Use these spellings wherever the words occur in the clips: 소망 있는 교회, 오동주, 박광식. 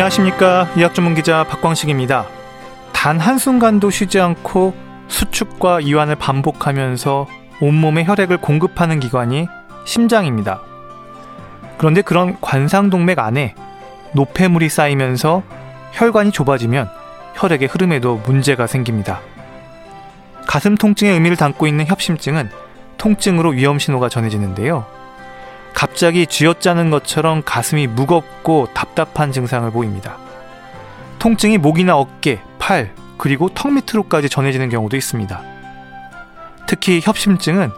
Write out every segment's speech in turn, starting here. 안녕하십니까. 의학전문기자 박광식입니다. 단 한순간도 쉬지 않고 수축과 이완을 반복하면서 온몸에 혈액을 공급하는 기관이 심장입니다. 그런데 그런 관상동맥 안에 노폐물이 쌓이면서 혈관이 좁아지면 혈액의 흐름에도 문제가 생깁니다. 가슴 통증의 의미를 담고 있는 협심증은 통증으로 위험 신호가 전해지는데요. 갑자기 쥐어짜는 것처럼 가슴이 무겁고 답답한 증상을 보입니다. 통증이 목이나 어깨, 팔, 그리고 턱 밑으로까지 전해지는 경우도 있습니다. 특히 협심증은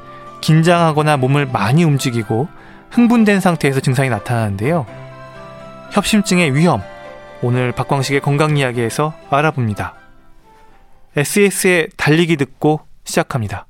긴장하거나 몸을 많이 움직이고 흥분된 상태에서 증상이 나타나는데요. 협심증의 위험, 오늘 박광식의 건강이야기에서 알아봅니다. SS의 달리기 듣고 시작합니다.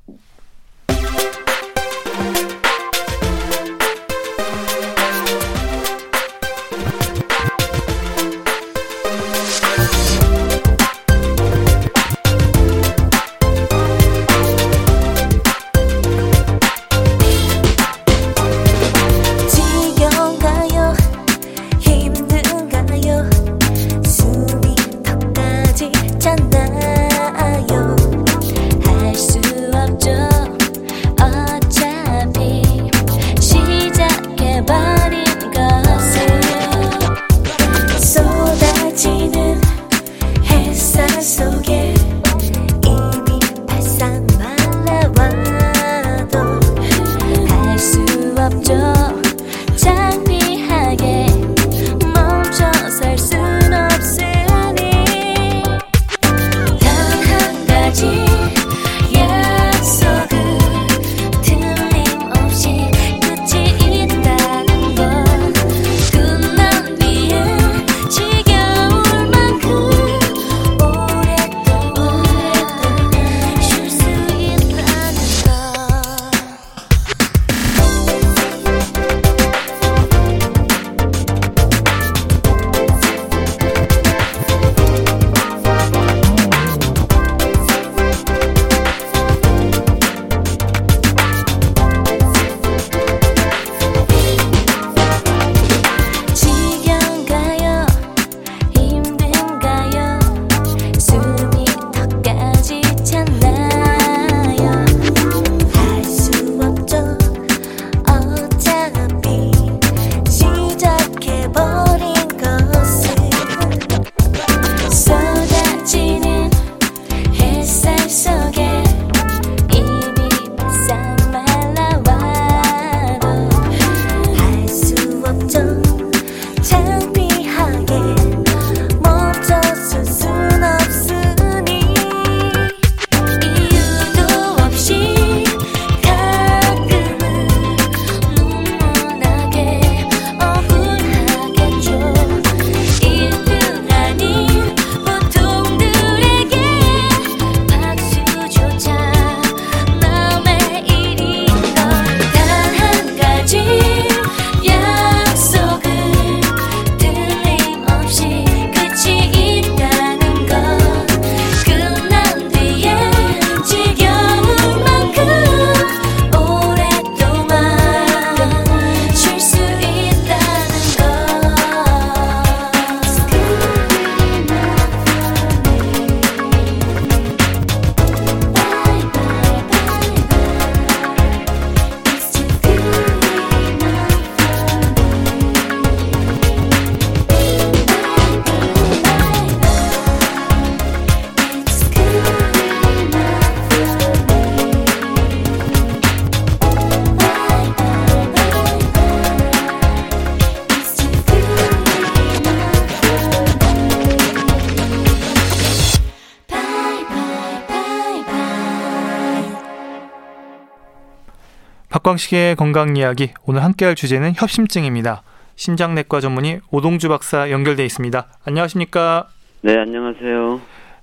박광식의 건강이야기, 오늘 함께할 주제는 협심증입니다. 심장내과 전문의 오동주 박사 연결돼 있습니다. 안녕하십니까? 네, 안녕하세요.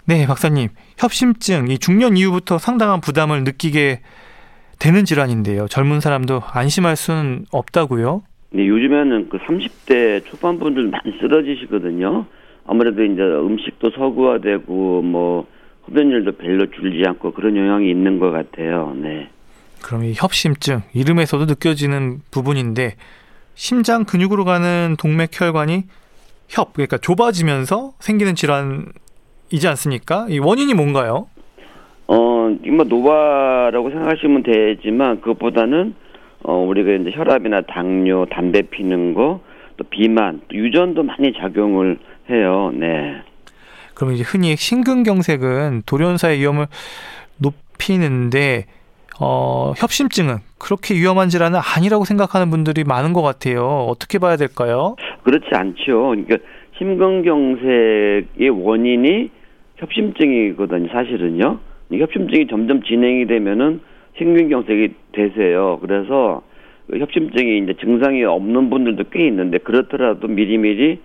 네, 박사님. 협심증, 이 중년 이후부터 상당한 부담을 느끼게 되는 질환인데요. 젊은 사람도 안심할 수는 없다고요? 네, 요즘에는 그 30대 초반 분들 많이 쓰러지시거든요. 아무래도 이제 음식도 서구화되고 뭐 흡연율도 별로 줄지 않고 그런 영향이 있는 것 같아요. 네. 그럼 이 협심증, 이름에서도 느껴지는 부분인데 심장 근육으로 가는 동맥 혈관이 협, 그러니까 좁아지면서 생기는 질환이지 않습니까? 이 원인이 뭔가요? 이뭐 노화라고 생각하시면 되지만 그것보다는 우리가 이제 혈압이나 당뇨, 담배 피는 거, 또 비만, 또 유전도 많이 작용을 해요. 네. 그럼 이제 흔히 심근경색은 돌연사의 위험을 높이는데 협심증은 그렇게 위험한 질환은 아니라고 생각하는 분들이 많은 것 같아요. 어떻게 봐야 될까요? 그렇지 않죠. 그러니까 심근경색의 원인이 협심증이거든요. 사실은요. 협심증이 점점 진행이 되면은 심근경색이 되세요. 그래서 협심증이 이제 증상이 없는 분들도 꽤 있는데 그렇더라도 미리미리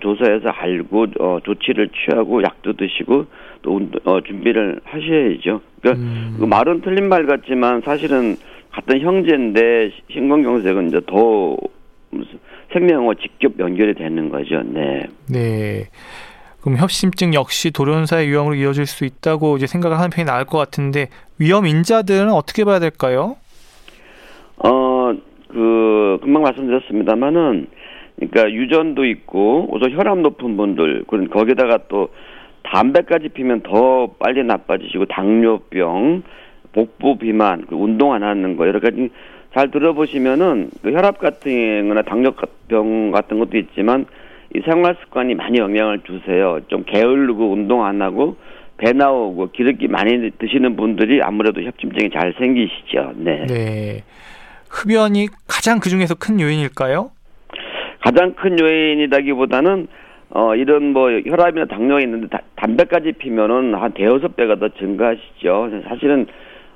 조사해서 알고 조치를 취하고 약도 드시고 또 준비를 하셔야죠. 그러니까 그 말은 틀린 말 같지만 사실은 같은 형제인데 심근경색은 이제 더 생명과 직접 연결이 되는 거죠. 네. 네. 그럼 협심증 역시 돌연사의 위험으로 이어질 수 있다고 이제 생각을 하는 편이 나을 것 같은데 위험 인자들은 어떻게 봐야 될까요? 금방 말씀드렸습니다만은 그러니까 유전도 있고 우선 혈압 높은 분들 그런 거기다가 또 담배까지 피면 더 빨리 나빠지시고 당뇨병, 복부 비만, 운동 안 하는 거 여러 가지 잘 들어보시면은 그 혈압 같은 거나 당뇨병 같은 것도 있지만 이 생활 습관이 많이 영향을 주세요. 좀 게으르고 운동 안 하고 배 나오고 기름기 많이 드시는 분들이 아무래도 협심증이 잘 생기시죠. 네. 네. 흡연이 가장 그중에서 큰 요인일까요? 가장 큰 요인이라기보다는 이런 뭐 혈압이나 당뇨가 있는데 담배까지 피면은 한 4~5배가 더 증가하시죠. 사실은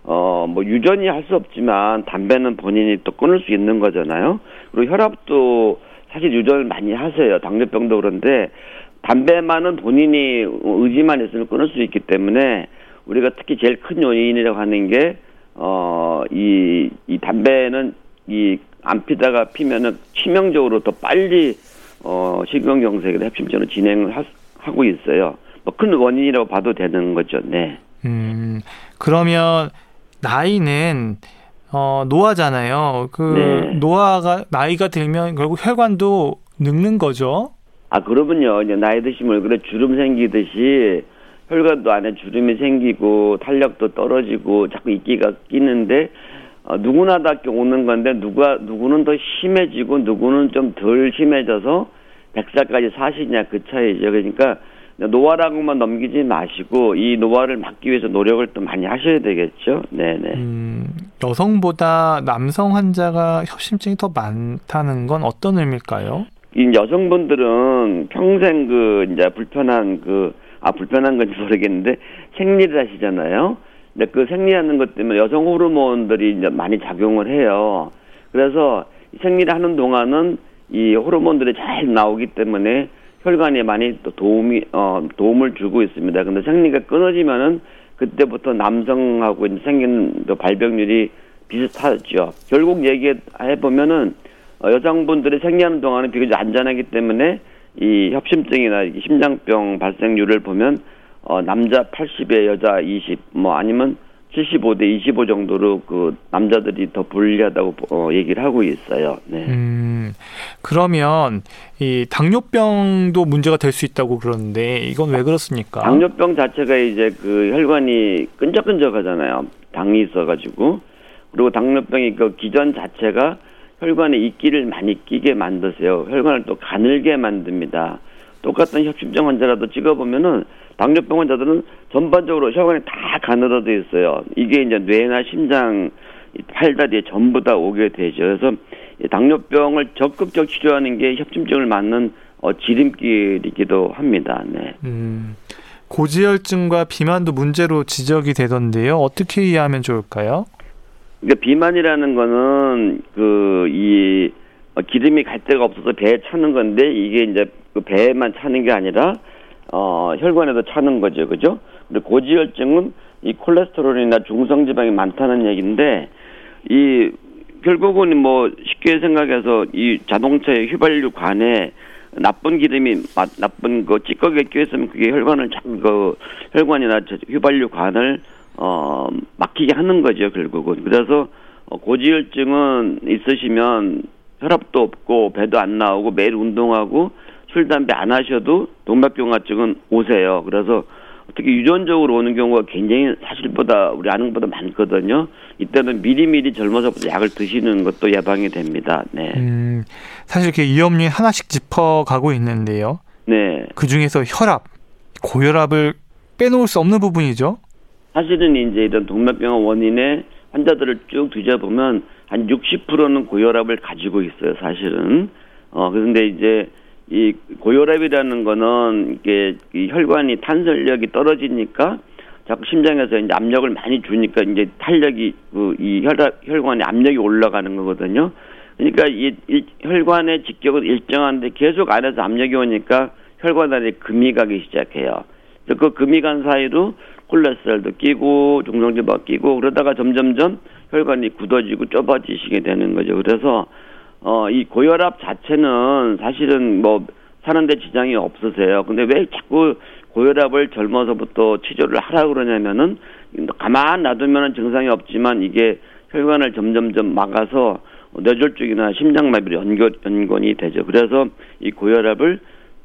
뭐 유전이 할 수 없지만 담배는 본인이 또 끊을 수 있는 거잖아요. 그리고 혈압도 사실 유전을 많이 하세요. 당뇨병도 그런데 담배만은 본인이 의지만 있으면 끊을 수 있기 때문에 우리가 특히 제일 큰 요인이라고 하는 게 이 담배는 이 안 피다가 피면은 치명적으로 더 빨리 심근경색이나 협심증으로 진행을 하고 있어요. 뭐 큰 원인이라고 봐도 되는 거죠. 네. 그러면 나이는 노화잖아요. 네. 노화가 나이가 들면 결국 혈관도 늙는 거죠. 아 그러면요. 이제 나이 드시면 그래 주름 생기듯이 혈관도 안에 주름이 생기고 탄력도 떨어지고 자꾸 이끼가 끼는데 누구나 다 오는 건데 누구는 더 심해지고 누구는 좀 덜 심해져서 100살까지 사시냐 그 차이죠. 그러니까 노화라고만 넘기지 마시고 이 노화를 막기 위해서 노력을 또 많이 하셔야 되겠죠. 네네. 여성보다 남성 환자가 협심증이 더 많다는 건 어떤 의미일까요? 이 여성분들은 평생 이제 불편한 건지 모르겠는데 생리를 하시잖아요. 근데 그 생리하는 것 때문에 여성 호르몬들이 이제 많이 작용을 해요. 그래서 생리를 하는 동안은 이 호르몬들이 잘 나오기 때문에 혈관에 많이 또 도움을 주고 있습니다. 근데 생리가 끊어지면은 그때부터 남성하고 이제 생기는 또 발병률이 비슷하죠. 결국 얘기해보면은 여성분들이 생리하는 동안은 비교적 안전하기 때문에 이 협심증이나 심장병 발생률을 보면 남자 80에 여자 20, 뭐 아니면 75대 25 정도로 그 남자들이 더 불리하다고 얘기를 하고 있어요. 네. 그러면 이 당뇨병도 문제가 될 수 있다고 그러는데 이건 왜 그렇습니까? 당뇨병 자체가 이제 그 혈관이 끈적끈적하잖아요. 당이 있어가지고 그리고 당뇨병이 그 기전 자체가 혈관에 이끼를 많이 끼게 만드세요. 혈관을 또 가늘게 만듭니다. 똑같은 협심증 환자라도 찍어보면은 당뇨병 환자들은 전반적으로 혈관이 다 가늘어져 있어요. 이게 이제 뇌나 심장, 팔다리에 전부 다 오게 되죠. 그래서 당뇨병을 적극적 치료하는 게 협심증을 막는 지름길이기도 합니다. 네. 고지혈증과 비만도 문제로 지적이 되던데요. 어떻게 이해하면 좋을까요? 그러니까 비만이라는 거는 기름이 갈 데가 없어서 배에 차는 건데 이게 이제 그 배에만 차는 게 아니라 혈관에도 차는 거죠, 그죠? 근데 고지혈증은 이 콜레스테롤이나 중성지방이 많다는 얘기인데 이 결국은 뭐 쉽게 생각해서 이 자동차의 휘발유 관에 나쁜 기름이 나쁜 거 찌꺼기가 끼어있으면 그게 혈관이나 휘발유 관을 막히게 하는 거죠, 결국은. 그래서 고지혈증은 있으시면 혈압도 없고 배도 안 나오고 매일 운동하고 술, 담배 안 하셔도 동맥경화증은 오세요. 그래서 특히 유전적으로 오는 경우가 굉장히 사실보다 우리 아는 것보다 많거든요. 이때는 미리미리 젊어서부터 약을 드시는 것도 예방이 됩니다. 네. 사실 이렇게 위험률 하나씩 짚어가고 있는데요. 네. 그 중에서 혈압, 고혈압을 빼놓을 수 없는 부분이죠. 사실은 이제 이런 동맥경화 원인의 환자들을 쭉 뒤져보면 한 60%는 고혈압을 가지고 있어요, 사실은. 그런데 이제 이 고혈압이라는 거는 이게 이 혈관이 탄설력이 떨어지니까 자꾸 심장에서 이제 압력을 많이 주니까 이제 탄력이 이 혈관의 압력이 올라가는 거거든요. 그러니까 이 혈관의 직격은 일정한데 계속 안에서 압력이 오니까 혈관 안에 금이 가기 시작해요. 그래서 그 금이 간 사이로 콜레스테롤도 끼고 중성지방 끼고 그러다가 점점점 혈관이 굳어지고 좁아지시게 되는 거죠. 그래서 이 고혈압 자체는 사실은 뭐 사는데 지장이 없으세요. 근데 왜 자꾸 고혈압을 젊어서부터 치료를 하라고 그러냐면은 가만 놔두면은 증상이 없지만 이게 혈관을 점점점 막아서 뇌졸중이나 심장마비로 연관이 되죠. 그래서 이 고혈압을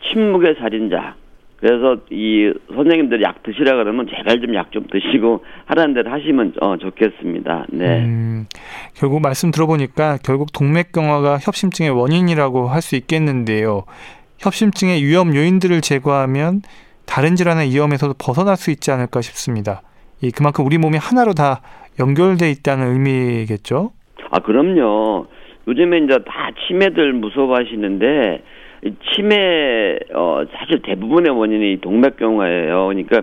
침묵의 살인자. 그래서 이 선생님들이 약 드시라 그러면 제발 좀 약 좀 드시고 하라는 대로 하시면 좋겠습니다. 네. 결국 말씀 들어보니까 결국 동맥경화가 협심증의 원인이라고 할 수 있겠는데요. 협심증의 위험 요인들을 제거하면 다른 질환의 위험에서도 벗어날 수 있지 않을까 싶습니다. 이 그만큼 우리 몸이 하나로 다 연결돼 있다는 의미겠죠? 아 그럼요. 요즘에 이제 다 치매들 무서워하시는데. 치매 사실 대부분의 원인이 동맥경화예요. 그러니까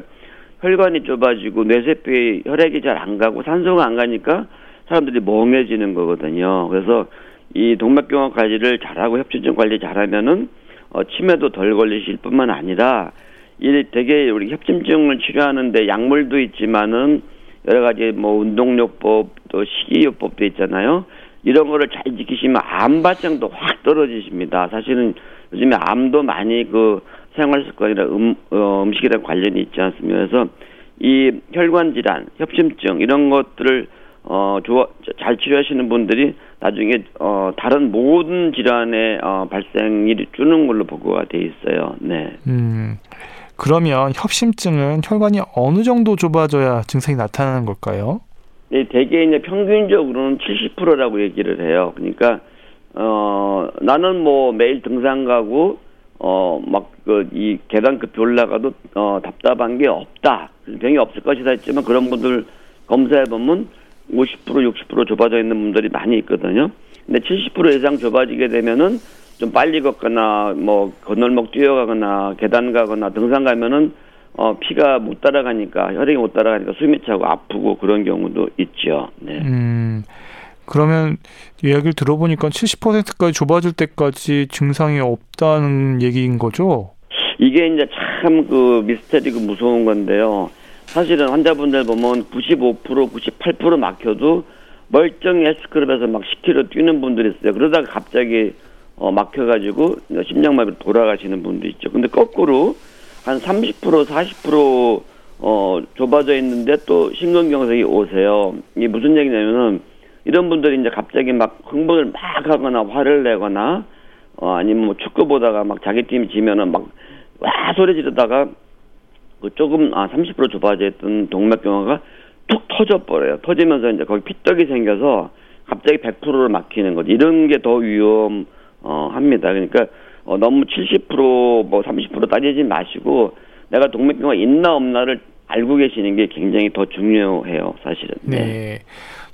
혈관이 좁아지고 뇌세포에 혈액이 잘 안 가고 산소가 안 가니까 사람들이 멍해지는 거거든요. 그래서 이 동맥경화 관리를 잘하고 협심증 관리 잘하면은 치매도 덜 걸리실 뿐만 아니라 이 되게 우리 협심증을 치료하는데 약물도 있지만은 여러 가지 뭐 운동요법 또 식이요법도 있잖아요. 이런 거를 잘 지키시면 암 발생도 확 떨어지십니다. 사실은 요즘에 암도 많이 그 생활 습관이나 음식이랑 관련이 있지 않습니까? 그래서 이 혈관 질환, 협심증 이런 것들을 잘 치료하시는 분들이 나중에 다른 모든 질환의 발생률이 줄는 걸로 보고가 돼 있어요. 네. 그러면 협심증은 혈관이 어느 정도 좁아져야 증상이 나타나는 걸까요? 네, 대개 이제 평균적으로는 70%라고 얘기를 해요. 그러니까 나는 뭐 매일 등산 가고 막 그 이 계단 급히 올라가도 답답한 게 없다. 병이 없을 것이다 했지만 그런 분들 검사해 보면 50% 60% 좁아져 있는 분들이 많이 있거든요. 근데 70% 이상 좁아지게 되면은 좀 빨리 걷거나 뭐 건널목 뛰어가거나 계단 가거나 등산 가면은 피가 못 따라가니까 혈액이 못 따라가니까 숨이 차고 아프고 그런 경우도 있죠. 네. 그러면 이야기를 들어보니까 70%까지 좁아질 때까지 증상이 없다는 얘기인 거죠? 이게 이제 참 그 미스터리고 무서운 건데요. 사실은 환자분들 보면 95% 98% 막혀도 멀쩡히 S클럽에서 막 10km 뛰는 분들이 있어요. 그러다가 갑자기 막혀가지고 심장마비로 돌아가시는 분도 있죠. 근데 거꾸로 한 30% 40% 좁아져 있는데 또 심근경색이 오세요. 이게 무슨 얘기냐면은 이런 분들이 이제 갑자기 막 흥분을 막 하거나 화를 내거나 아니면 뭐 축구 보다가 막 자기 팀이 지면은 막 와 소리 지르다가 그 조금 30% 좁아져 있던 동맥경화가 툭 터져버려요. 터지면서 이제 거기 피떡이 생겨서 갑자기 100%로 막히는 거죠. 이런 게 더 위험합니다. 그러니까 너무 70% 뭐 30% 따지지 마시고 내가 동맥경화 있나 없나를 알고 계시는 게 굉장히 더 중요해요, 사실은. 네. 네.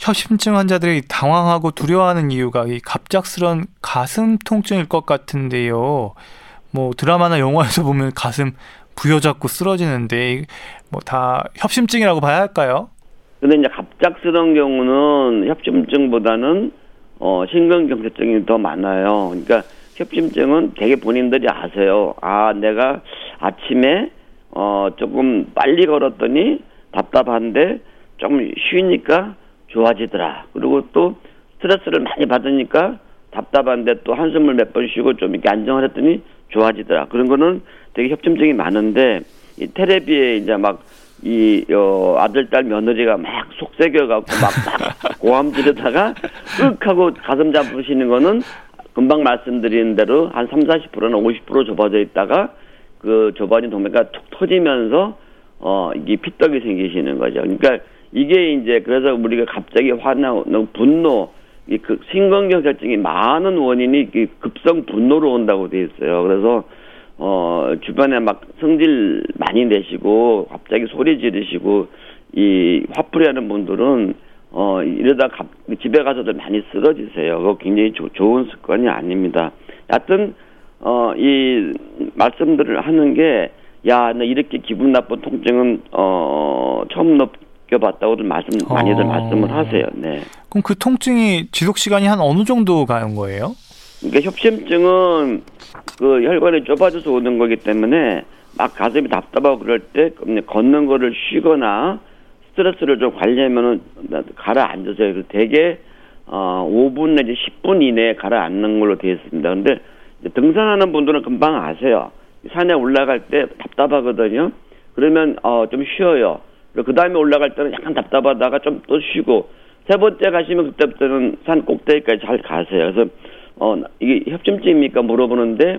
협심증 환자들이 당황하고 두려워하는 이유가 이 갑작스런 가슴 통증일 것 같은데요. 뭐 드라마나 영화에서 보면 가슴 부여잡고 쓰러지는데 뭐 다 협심증이라고 봐야 할까요? 근데 이제 갑작스런 경우는 협심증보다는 심근경색증이 더 많아요. 그러니까 협심증은 되게 본인들이 아세요. 아, 내가 아침에 조금 빨리 걸었더니 답답한데 좀 쉬니까 좋아지더라. 그리고 또 스트레스를 많이 받으니까 답답한데 또 한숨을 몇 번 쉬고 좀 이렇게 안정을 했더니 좋아지더라. 그런 거는 되게 협심증이 많은데 이 테레비에 이제 막 이 아들 딸 며느리가 막 속새겨갖고 막 고함 지르다가 윽 하고 가슴 잡으시는 거는 금방 말씀드린 대로 한 30~40%는 50% 좁아져 있다가 그 좁아진 동맥가 툭 터지면서 이게 피떡이 생기시는 거죠. 그러니까 이게 이제 그래서 우리가 갑자기 화나 분노, 이 심근경 결증이 많은 원인이 급성 분노로 온다고 돼 있어요. 그래서 주변에 막 성질 많이 내시고 갑자기 소리 지르시고 이 화풀이하는 분들은 이러다 집에 가서도 많이 쓰러지세요. 그거 굉장히 좋은 습관이 아닙니다. 하여튼 이 말씀들을 하는 게 야, 나 이렇게 기분 나쁜 통증은 처음 느껴봤다고들 많이들 말씀을 하세요. 네. 그럼 그 통증이 지속 시간이 한 어느 정도 가는 거예요? 그러니까 협심증은 그 혈관이 좁아져서 오는 거기 때문에 막 가슴이 답답하고 그럴 때 걷는 거를 쉬거나 스트레스를 좀 관리하면은 가라앉으세요. 그래서 대개 5분 내지 10분 이내에 가라앉는 걸로 되어 있습니다. 그런데 등산하는 분들은 금방 아세요. 산에 올라갈 때 답답하거든요. 그러면 좀 쉬어요. 그 다음에 올라갈 때는 약간 답답하다가 좀 또 쉬고 세 번째 가시면 그때부터는 산 꼭대기까지 잘 가세요. 그래서 이게 협심증입니까? 물어보는데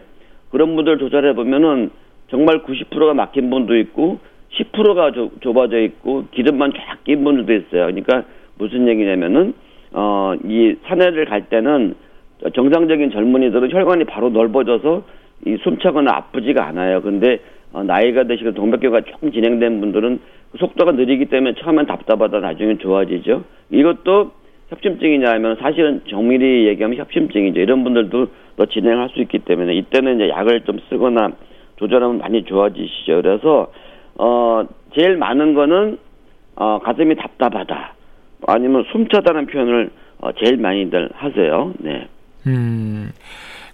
그런 분들 조사를 해보면은 정말 90%가 막힌 분도 있고 10%가 좁아져 있고 기름만 쫙 낀 분들도 있어요. 그러니까 무슨 얘기냐면은 이 산에를 갈 때는 정상적인 젊은이들은 혈관이 바로 넓어져서 이 숨차거나 아프지가 않아요. 근데 나이가 드시고 동맥경화가 조금 진행된 분들은 속도가 느리기 때문에 처음엔 답답하다 나중엔 좋아지죠. 이것도 협심증이냐 하면 사실은 정밀히 얘기하면 협심증이죠. 이런 분들도 더 진행할 수 있기 때문에 이때는 이제 약을 좀 쓰거나 조절하면 많이 좋아지시죠. 그래서 제일 많은 거는 가슴이 답답하다 아니면 숨차다는 표현을 제일 많이들 하세요. 네.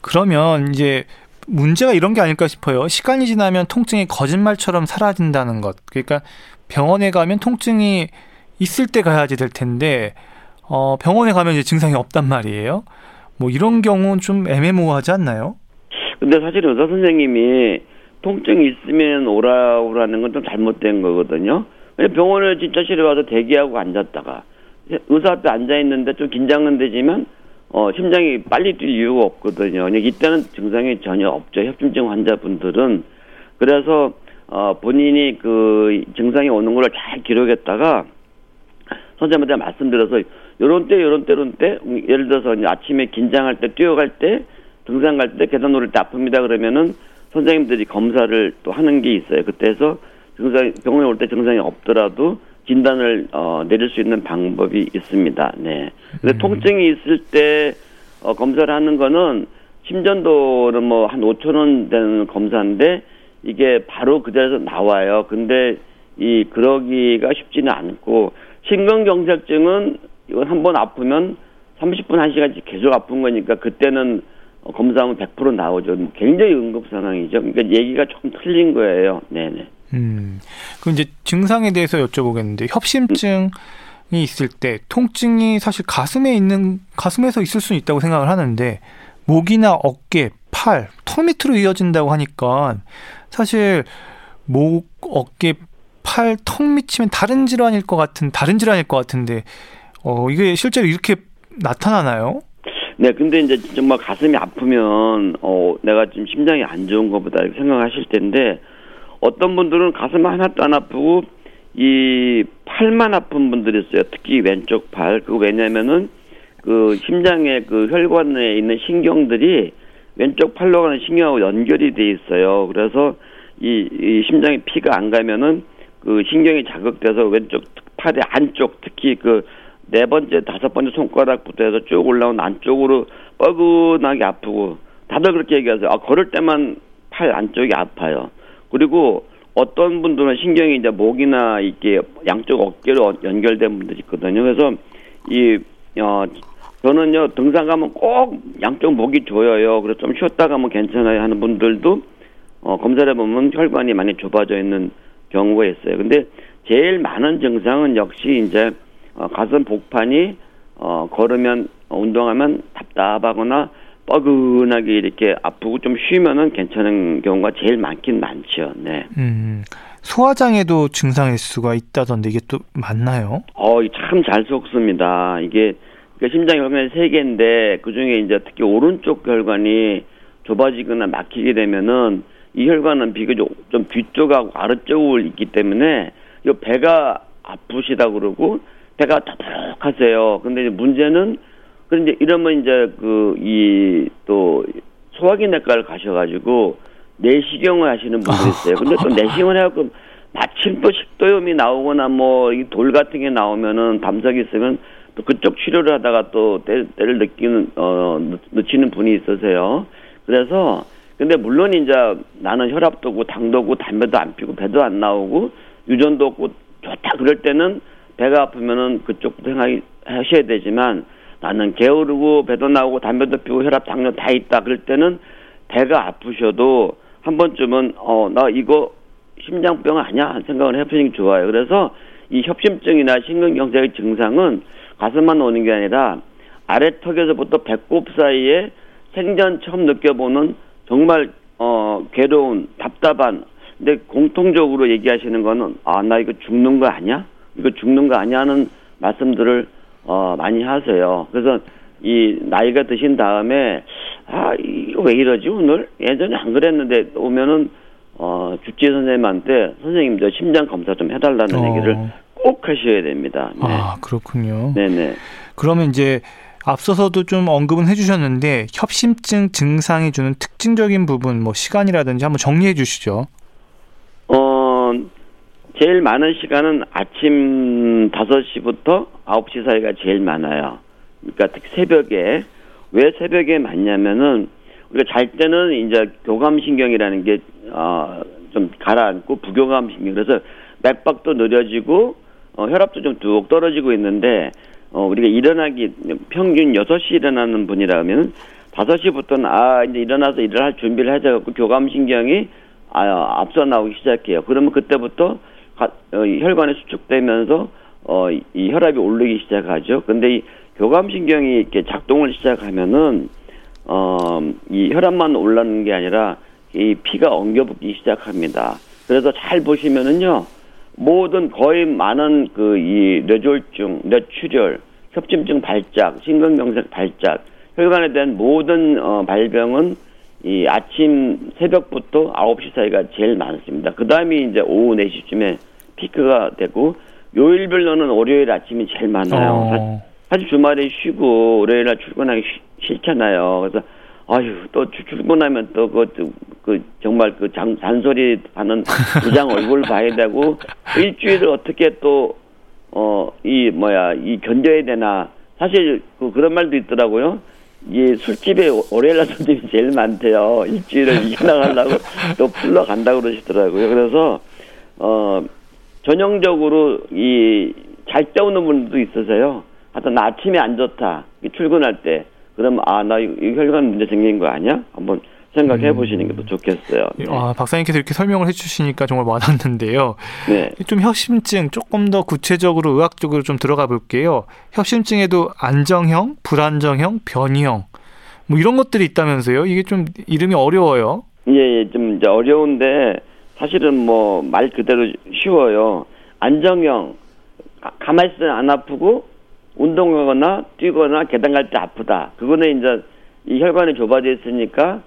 그러면 이제 문제가 이런 게 아닐까 싶어요. 시간이 지나면 통증이 거짓말처럼 사라진다는 것. 그러니까 병원에 가면 통증이 있을 때 가야지 될 텐데 병원에 가면 이제 증상이 없단 말이에요. 뭐 이런 경우는 좀 애매모호하지 않나요? 근데 사실 의사 선생님이 통증이 있으면 오라는 건 좀 잘못된 거거든요. 병원을 진짜 실에 와서 대기하고 앉았다가 의사 앞에 앉아있는데 좀 긴장은 되지만 심장이 빨리 뛸 이유가 없거든요. 이때는 증상이 전혀 없죠. 협심증 환자분들은. 그래서 본인이 그 증상이 오는 걸 잘 기록했다가 선생님한테 말씀드려서 요런 때 예를 들어서 이제 아침에 긴장할 때 뛰어갈 때 등산 갈 때 계단 오를 때 아픕니다. 그러면은 선생님들이 검사를 또 하는 게 있어요. 그때서 병원에 올 때 증상이 없더라도 진단을 내릴 수 있는 방법이 있습니다. 네. 근데 통증이 있을 때 검사를 하는 거는 심전도는 뭐 한 5,000원 되는 검사인데 이게 바로 그대로 나와요. 근데 그러기가 쉽지는 않고 심근경색증은 이건 한번 아프면 30분 1시간씩 계속 아픈 거니까 그때는 검사하면 100% 나오죠. 굉장히 응급 상황이죠. 그러니까 얘기가 조금 틀린 거예요. 네네. 그럼 이제 증상에 대해서 여쭤보겠는데 협심증이 있을 때 통증이 사실 가슴에서 있을 수 있다고 생각을 하는데 목이나 어깨, 팔, 턱 밑으로 이어진다고 하니까 사실 목, 어깨, 팔, 턱 밑이면 다른 질환일 것 같은데 이게 실제로 이렇게 나타나나요? 네, 근데 이제 정말 가슴이 아프면 내가 좀 심장이 안 좋은 것보다 생각하실 텐데. 어떤 분들은 가슴 하나도 안 아프고 이 팔만 아픈 분들이 있어요. 특히 왼쪽 팔. 그 왜냐면은 그 심장의 그 혈관에 있는 신경들이 왼쪽 팔로 가는 신경하고 연결이 돼 있어요. 그래서 이 심장에 피가 안 가면은 그 신경이 자극돼서 왼쪽 팔의 안쪽 특히 그 네 번째 다섯 번째 손가락부터 해서 쭉 올라온 안쪽으로 뻐근하게 아프고 다들 그렇게 얘기하세요. 걸을 때만 팔 안쪽이 아파요. 그리고 어떤 분들은 신경이 이제 목이나 이렇게 양쪽 어깨로 연결된 분들이 있거든요. 그래서 저는요 등산 가면 꼭 양쪽 목이 조여요. 그래서 좀 쉬었다 가면 괜찮아요 하는 분들도 검사를 보면 혈관이 많이 좁아져 있는 경우가 있어요. 근데 제일 많은 증상은 역시 이제 가슴 복판이 걸으면 운동하면 답답하거나 뻐근하게 이렇게 아프고 좀 쉬면은 괜찮은 경우가 제일 많긴 많죠. 네. 소화장애도 증상일 수가 있다던데 이게 또 맞나요? 참 잘 속습니다. 이게 심장 결관이 3개인데 그중에 이제 특히 오른쪽 결관이 좁아지거나 막히게 되면은 이 혈관은 비교적 좀 뒤쪽하고 아래쪽을 있기 때문에 이 배가 아프시다 그러고 배가 더덕하세요. 근데 이제 문제는 그런데 이러면 이제 또 소화기내과를 가셔가지고 내시경을 하시는 분들이 있어요. 근데 또 내시경을 해갖고 마침 또 식도염이 나오거나 뭐 이 돌 같은 게 나오면은 담석이 있으면 또 그쪽 치료를 하다가 또 때를 놓치는 분이 있으세요. 그래서 근데 물론 이제 나는 혈압도 없고 당도 없고 담배도 안 피고 배도 안 나오고 유전도 없고 좋다 그럴 때는 배가 아프면은 그쪽도 하셔야 되지만 나는 게으르고 배도 나오고 담배도 피고 혈압 당뇨 다 있다 그럴 때는 배가 아프셔도 한 번쯤은 나 이거 심장병 아니야 생각을 해보시는 게 좋아요. 그래서 이 협심증이나 심근경색의 증상은 가슴만 오는 게 아니라 아래턱에서부터 배꼽 사이에 생전 처음 느껴보는 정말 괴로운 답답한 근데 공통적으로 얘기하시는 거는 나 이거 죽는 거 아니야? 이거 죽는 거 아니야? 하는 말씀들을 많이 하세요. 그래서 이 나이가 드신 다음에 이거 왜 이러지 오늘? 예전에 안 그랬는데 오면은 주치의 선생님한테 선생님 저 심장 검사 좀 해달라는 얘기를 꼭 하셔야 됩니다. 네. 아 그렇군요. 네네. 그러면 이제 앞서서도 좀 언급은 해주셨는데 협심증 증상이 주는 특징적인 부분, 뭐 시간이라든지 한번 정리해 주시죠. 제일 많은 시간은 아침 5시부터 9시 사이가 제일 많아요. 그러니까 특히 새벽에 왜 새벽에 많냐면은 우리가 잘 때는 이제 교감신경이라는 게 좀 가라앉고 부교감신경 그래서 맥박도 느려지고 혈압도 좀 뚝 떨어지고 있는데 우리가 일어나기 평균 6시 일어나는 분이라면 5시부터는 이제 일어나서 일을 할 준비를 해서 교감신경이 앞서 나오기 시작해요. 그러면 그때부터 혈관이 수축되면서 이 혈압이 오르기 시작하죠. 근데 이 교감신경이 이렇게 작동을 시작하면은 이 혈압만 올라는 게 아니라 이 피가 엉겨붙기 시작합니다. 그래서 잘 보시면은요. 모든 거의 많은 이 뇌졸중, 뇌출혈, 협심증 발작, 심근경색 발작, 혈관에 대한 모든 발병은 이 아침 새벽부터 9시 사이가 제일 많습니다. 그 다음이 이제 오후 4시쯤에 피크가 되고 요일별로는 월요일 아침이 제일 많아요. 사실 주말에 쉬고 월요일날 출근하기 싫잖아요. 그래서 또 출근하면 또 정말 잔소리 하는 부장 얼굴 봐야 되고 일주일을 어떻게 또 이 견뎌야 되나 사실 그런 말도 있더라고요. 이 술집에 월요일 날 손님이 제일 많대요. 일주일을 이겨나가려고 또 풀러간다고 그러시더라고요. 그래서 전형적으로 이 잘 때우는 분도 있으세요. 하여튼 나 아침에 안 좋다 출근할 때. 그럼 나 이 혈관 문제 생긴 거 아니야? 한번 생각해 보시는 게 더 좋겠어요. 네. 박사님께서 이렇게 설명을 해주시니까 정말 와닿는데요. 네. 좀 협심증 조금 더 구체적으로 의학적으로 좀 들어가 볼게요. 협심증에도 안정형, 불안정형, 변이형 뭐 이런 것들이 있다면서요? 이게 좀 이름이 어려워요. 예, 좀 이제 어려운데 사실은 뭐 말 그대로 쉬워요. 안정형 가만히 있으면 안 아프고 운동하거나 뛰거나 계단 갈 때 아프다. 그거는 이제 이 혈관이 좁아져 있으니까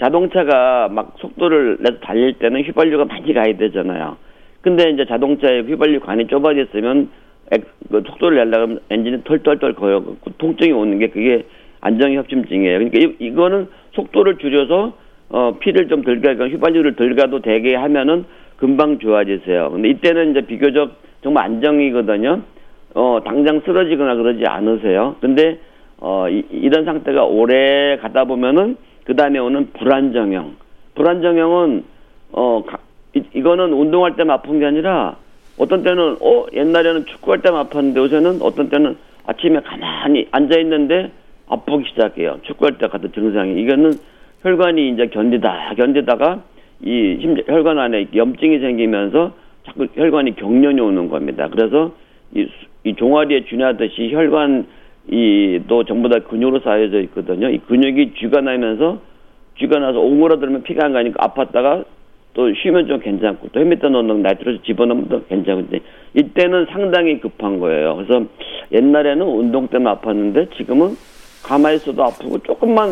자동차가 막 속도를 내서 달릴 때는 휘발유가 많이 가야 되잖아요. 근데 이제 자동차에 휘발유관이 좁아져 있으면 속도를 내려면 엔진이 털털털 거요. 통증이 오는 게 그게 안정협심증이에요. 그러니까 이거는 속도를 줄여서 피를 좀 덜 가거나 휘발유를 덜 가도 되게 하면은 금방 좋아지세요. 근데 이때는 이제 비교적 정말 안정이거든요. 당장 쓰러지거나 그러지 않으세요. 근데, 이런 상태가 오래 가다 보면은, 그 다음에 오는 불안정형. 불안정형은, 이거는 운동할 때만 아픈 게 아니라, 어떤 때는, 옛날에는 축구할 때만 아팠는데, 요새는 어떤 때는 아침에 가만히 앉아있는데 아프기 시작해요. 축구할 때 같은 증상이. 이거는 혈관이 이제 견디다가, 혈관 안에 염증이 생기면서 자꾸 혈관이 경련이 오는 겁니다. 그래서, 이 종아리에 쥐나듯이 혈관 또 전부 다 근육으로 쌓여져 있거든요. 이 근육이 쥐가 나면서 옹그라들면 피가 안 가니까 아팠다가 또 쉬면 좀 괜찮고 또 헤맸다 넣는 나이트로 집어넣으면 더 괜찮은데 이때는 상당히 급한 거예요. 그래서 옛날에는 운동 때문에 아팠는데 지금은 가만히 있어도 아프고 조금만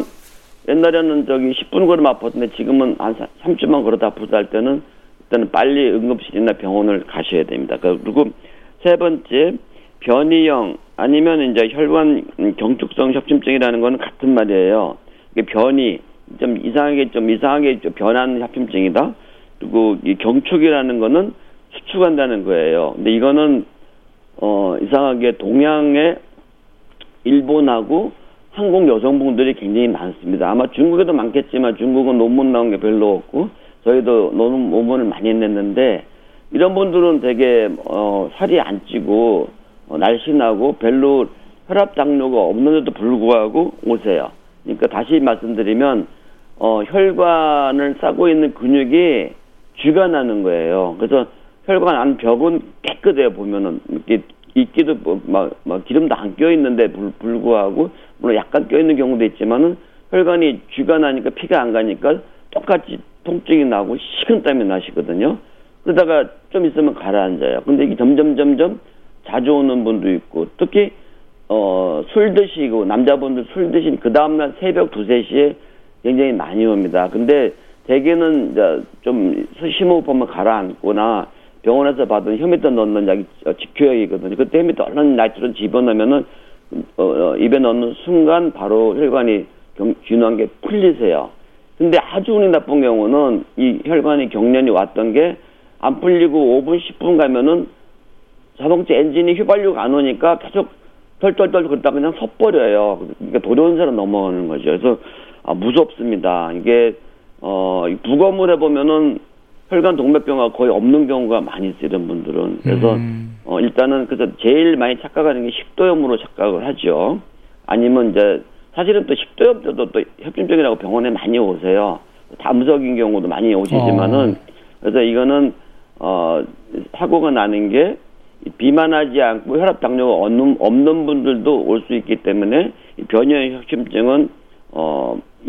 옛날에는 저기 10분 걸으면 아팠는데 지금은 한 3주만 걸어도 아프다 할 때는 일단은 빨리 응급실이나 병원을 가셔야 됩니다. 그리고 세 번째 변이형 아니면 이제 혈관 경축성 협심증이라는 거는 같은 말이에요. 이게 변이 좀 이상하게 변하는 협심증이다. 그리고 이 경축이라는 거는 수축한다는 거예요. 근데 이거는 이상하게 동양의 일본하고 한국 여성분들이 굉장히 많습니다. 아마 중국에도 많겠지만 중국은 논문 나온 게 별로 없고 저희도 논문을 많이 냈는데 이런 분들은 되게 살이 안 찌고 날씬하고 별로 혈압 당뇨가 없는데도 불구하고 오세요. 그러니까 다시 말씀드리면 혈관을 싸고 있는 근육이 쥐가 나는 거예요. 그래서 혈관 안 벽은 깨끗해요. 보면은 이렇게 있기도 막 기름도 안 껴 있는데 불구하고 물론 약간 껴 있는 경우도 있지만은 혈관이 쥐가 나니까 피가 안 가니까 똑같이 통증이 나고 식은땀이 나시거든요. 그러다가 좀 있으면 가라앉아요. 근데 이게 점점 자주 오는 분도 있고 특히 술 드시고 남자분들 술 드신 그 다음날 새벽 2-3시에 굉장히 많이 옵니다. 근데 대개는 좀 심호흡하면 가라앉거나 병원에서 받은 혐의도 넣는 약이 직효약이거든요. 그때 혐의도 얼른 나이트로 집어넣으면은 입에 넣는 순간 바로 혈관이 균한 게 풀리세요. 근데 아주 운이 나쁜 경우는 이 혈관이 경련이 왔던 게 안 풀리고 5분 10분 가면은 자동차 엔진이 휘발유가 안 오니까 계속 털털털 그러다 그냥 섰버려요. 그러니까 돌연사로 넘어가는 거죠. 그래서 무섭습니다. 이게 부검을 해보면은 혈관 동맥경화가 거의 없는 경우가 많이 있어요, 이런 분들은. 그래서, 일단은, 그래서 제일 많이 착각하는 게 식도염으로 착각을 하죠. 아니면 이제, 사실은 또 식도염 때도 또 협심증이라고 병원에 많이 오세요. 담석인 경우도 많이 오시지만은, 그래서 이거는, 사고가 나는 게, 비만하지 않고 혈압 당뇨가 없는 분들도 올 수 있기 때문에, 변형 협심증은,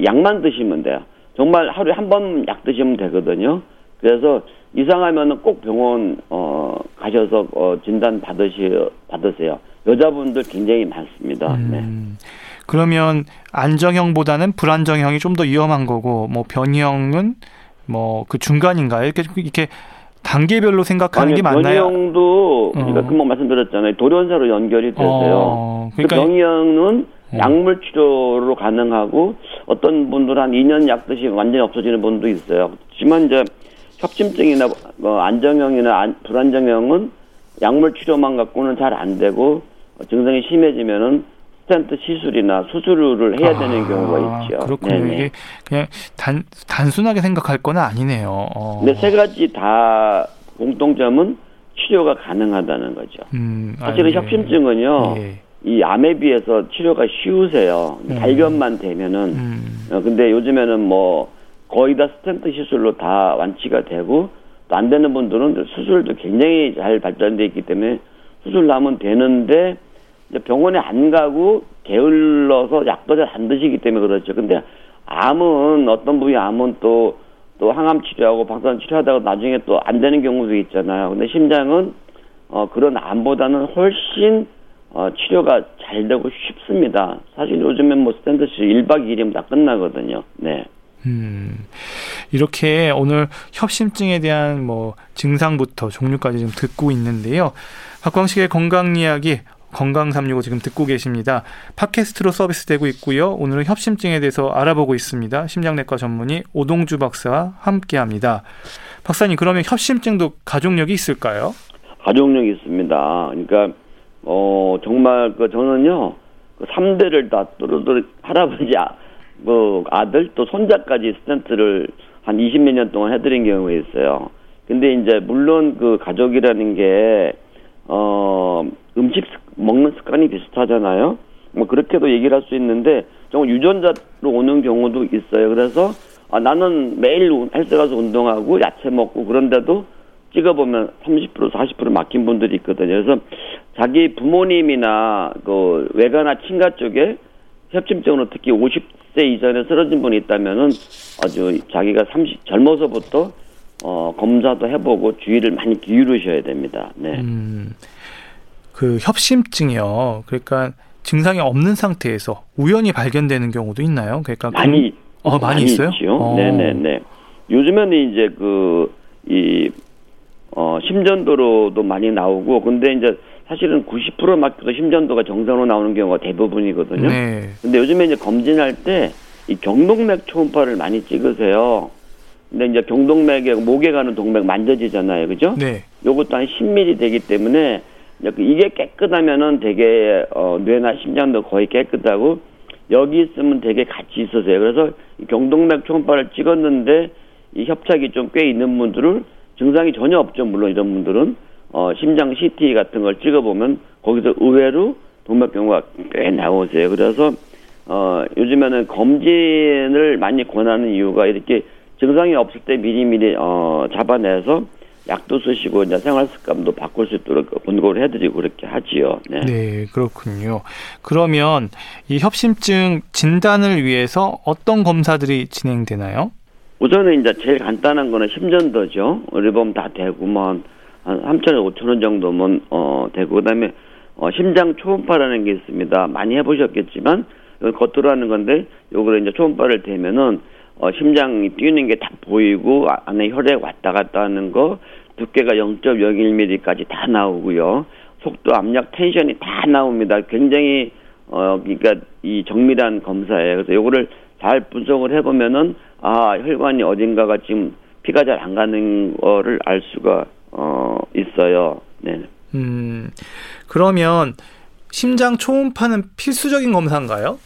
약만 드시면 돼요. 정말 하루에 한 번 약 드시면 되거든요. 그래서 이상하면은 꼭 병원 가셔서 진단 받으세요. 여자분들 굉장히 많습니다. 네. 그러면 안정형보다는 불안정형이 좀 더 위험한 거고, 뭐 변형은 뭐 그 중간인가요? 이렇게 단계별로 생각하는 게 맞나요? 변형도 그러니까 금방 말씀드렸잖아요. 돌연사로 연결이 되세요. 그러니까 변형은 약물 치료로 가능하고 어떤 분들은 한 2년 약 드시면 완전히 없어지는 분도 있어요. 하지만 이제 협심증이나 안정형이나 불안정형은 약물 치료만 갖고는 잘 안 되고 증상이 심해지면은 스탠트 시술이나 수술을 해야 되는 경우가 있죠. 그렇군요. 네네. 이게 그냥 단순하게 생각할 건 아니네요. 근데 세 가지 다 공통점은 치료가 가능하다는 거죠. 사실은 협심증은요. 예. 이 암에 비해서 치료가 쉬우세요. 발견만 되면은. 근데 요즘에는 뭐 거의 다 스탠트 시술로 다 완치가 되고 또 안 되는 분들은 수술도 굉장히 잘 발전되어 있기 때문에 수술로 하면 되는데 이제 병원에 안 가고 게을러서 약도 잘 안 드시기 때문에 그렇죠. 근데 암은 어떤 부위 암은 또 항암 치료하고 방사선 치료하다가 나중에 또 안 되는 경우도 있잖아요. 근데 심장은 그런 암보다는 훨씬 치료가 잘 되고 쉽습니다. 사실 요즘엔 뭐 스탠드 시술 1박 2일이면 다 끝나거든요. 네. 이렇게 오늘 협심증에 대한 뭐 증상부터 종류까지 좀 듣고 있는데요. 박광식의 건강 이야기 건강 365 지금 듣고 계십니다. 팟캐스트로 서비스되고 있고요. 오늘은 협심증에 대해서 알아보고 있습니다. 심장내과 전문의 오동주 박사와 함께합니다. 박사님, 그러면 협심증도 가족력이 있을까요? 가족력이 있습니다. 그러니까 정말 저는요 3대를 다 뚫어들 할아버지 아들 또 손자까지 스탠트를 한 20몇 년 동안 해드린 경우에 있어요. 근데 이제 물론 그 가족이라는 게 음식 먹는 습관이 비슷하잖아요. 뭐 그렇게도 얘기를 할 수 있는데 정말 유전자로 오는 경우도 있어요. 그래서 나는 매일 헬스 가서 운동하고 야채 먹고 그런데도 찍어보면 30% 40% 막힌 분들이 있거든요. 그래서 자기 부모님이나 그 외가나 친가 쪽에 협심증으로 특히 50세 이전에 쓰러진 분이 있다면은 아주 자기가 젊어서부터 검사도 해보고 주의를 많이 기울이셔야 됩니다. 네. 그 협심증이요. 그러니까 증상이 없는 상태에서 우연히 발견되는 경우도 있나요? 그러니까 많이 있어요? 네네네. 요즘에는 이제 심전도로도 많이 나오고, 근데 이제 사실은 90% 맞고도 심전도가 정상으로 나오는 경우가 대부분이거든요. 네. 근데 요즘에 이제 검진할 때 이 경동맥 초음파를 많이 찍으세요. 근데 이제 경동맥에 목에 가는 동맥 만져지잖아요, 그죠? 네. 요것도 한 10mm 되기 때문에 이게 깨끗하면은 되게 뇌나 심장도 거의 깨끗하고 여기 있으면 되게 같이 있었어요. 그래서 경동맥 초음파를 찍었는데 이 협착이 좀 꽤 있는 분들은 증상이 전혀 없죠. 물론 이런 분들은 심장 CT 같은 걸 찍어보면 거기서 의외로 동맥 경우가 꽤 나오세요. 그래서 요즘에는 검진을 많이 권하는 이유가 이렇게 증상이 없을 때 미리미리 잡아내서 약도 쓰시고 이제 생활 습관도 바꿀 수 있도록 권고를 해드리고 그렇게 하지요. 네. 네, 그렇군요. 그러면 이 협심증 진단을 위해서 어떤 검사들이 진행되나요? 우선은 이제 제일 간단한 거는 심전도죠. 리범 다 되고만 한 3,000원, 5,000원 정도면 되고, 그다음에 심장 초음파라는 게 있습니다. 많이 해보셨겠지만 겉으로 하는 건데 요거를 이제 초음파를 대면은 심장이 뛰는 게 다 보이고 안에 혈액 왔다 갔다 하는 거 두께가 0.01mm까지 다 나오고요. 속도, 압력, 텐션이 다 나옵니다. 굉장히 그러니까 이 정밀한 검사예요. 그래서 요거를 잘 분석을 해보면은 아 혈관이 어딘가가 지금 피가 잘 안 가는 거를 알 수가 있어요. 네. 그러면 심장 초음파는 필수적인 검사인가요?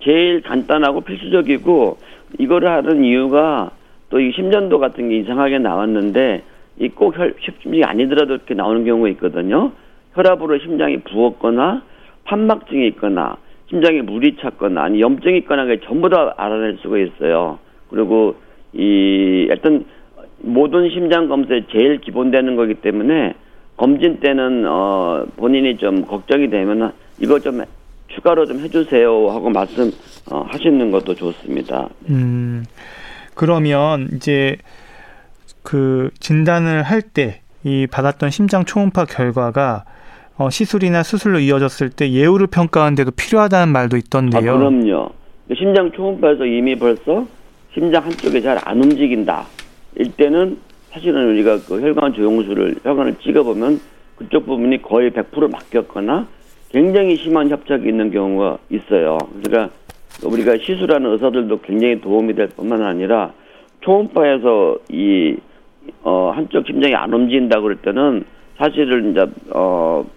제일 간단하고 필수적이고 이거를 하는 이유가 또 이 심전도 같은 게 이상하게 나왔는데 이 꼭 협심증이 아니더라도 이렇게 나오는 경우가 있거든요. 혈압으로 심장이 부었거나 판막증이 있거나 심장에 물이 찼거나 아니 염증이 있거나 그게 전부 다 알아낼 수가 있어요. 그리고 이 일단 모든 심장 검사에 제일 기본되는 거기 때문에 검진 때는 본인이 좀 걱정이 되면 이거 좀 추가로 좀 해주세요 하고 말씀 하시는 것도 좋습니다. 그러면 이제 그 진단을 할 때 이 받았던 심장 초음파 결과가 시술이나 수술로 이어졌을 때 예후를 평가하는데도 필요하다는 말도 있던데요. 아, 그럼요. 심장 초음파에서 이미 벌써 심장 한쪽이 잘 안 움직인다. 이때는 사실은 우리가 그 혈관 조영술을 혈관을 찍어보면 그쪽 부분이 거의 100% 막혔거나 굉장히 심한 협착이 있는 경우가 있어요. 그러니까 우리가 시술하는 의사들도 굉장히 도움이 될 뿐만 아니라 초음파에서 이 한쪽 심장이 안 움직인다 그럴 때는 사실은 이제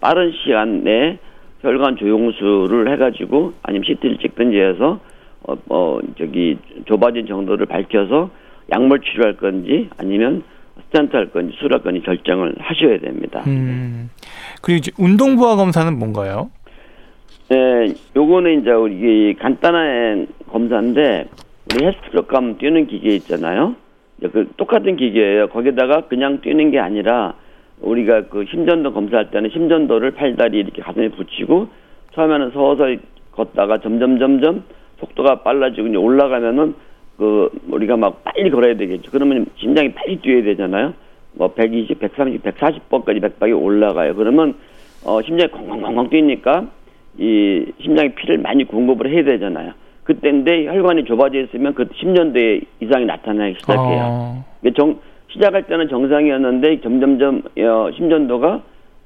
빠른 시간 내에 혈관 조영술을 해가지고 아니면 CT를 찍든지 해서 좁아진 정도를 밝혀서 약물 치료할 건지 아니면 스탠트 할 건지 수술할 건지 결정을 하셔야 됩니다. 그리고 이제 운동부하 검사는 뭔가요? 네, 요거는 이제 우리 간단한 검사인데 우리 헬스클럽감 뛰는 기계 있잖아요. 그 똑같은 기계예요. 거기다가 그냥 뛰는 게 아니라 우리가 그 심전도 검사할 때는 심전도를 팔다리 이렇게 가슴에 붙이고 처음에는 서서히 걷다가 점점 속도가 빨라지고 이제 올라가면은 그 우리가 막 빨리 걸어야 되겠죠. 그러면 심장이 빨리 뛰어야 되잖아요. 뭐 120, 130, 140번까지 맥박이 올라가요. 그러면 심장이 쾅쾅쾅쾅 뛰니까 이 심장이 피를 많이 공급을 해야 되잖아요. 그때인데 혈관이 좁아져 있으면 그 심전도에 이상이 나타나기 시작해요. 시작할 때는 정상이었는데 점점점 심전도가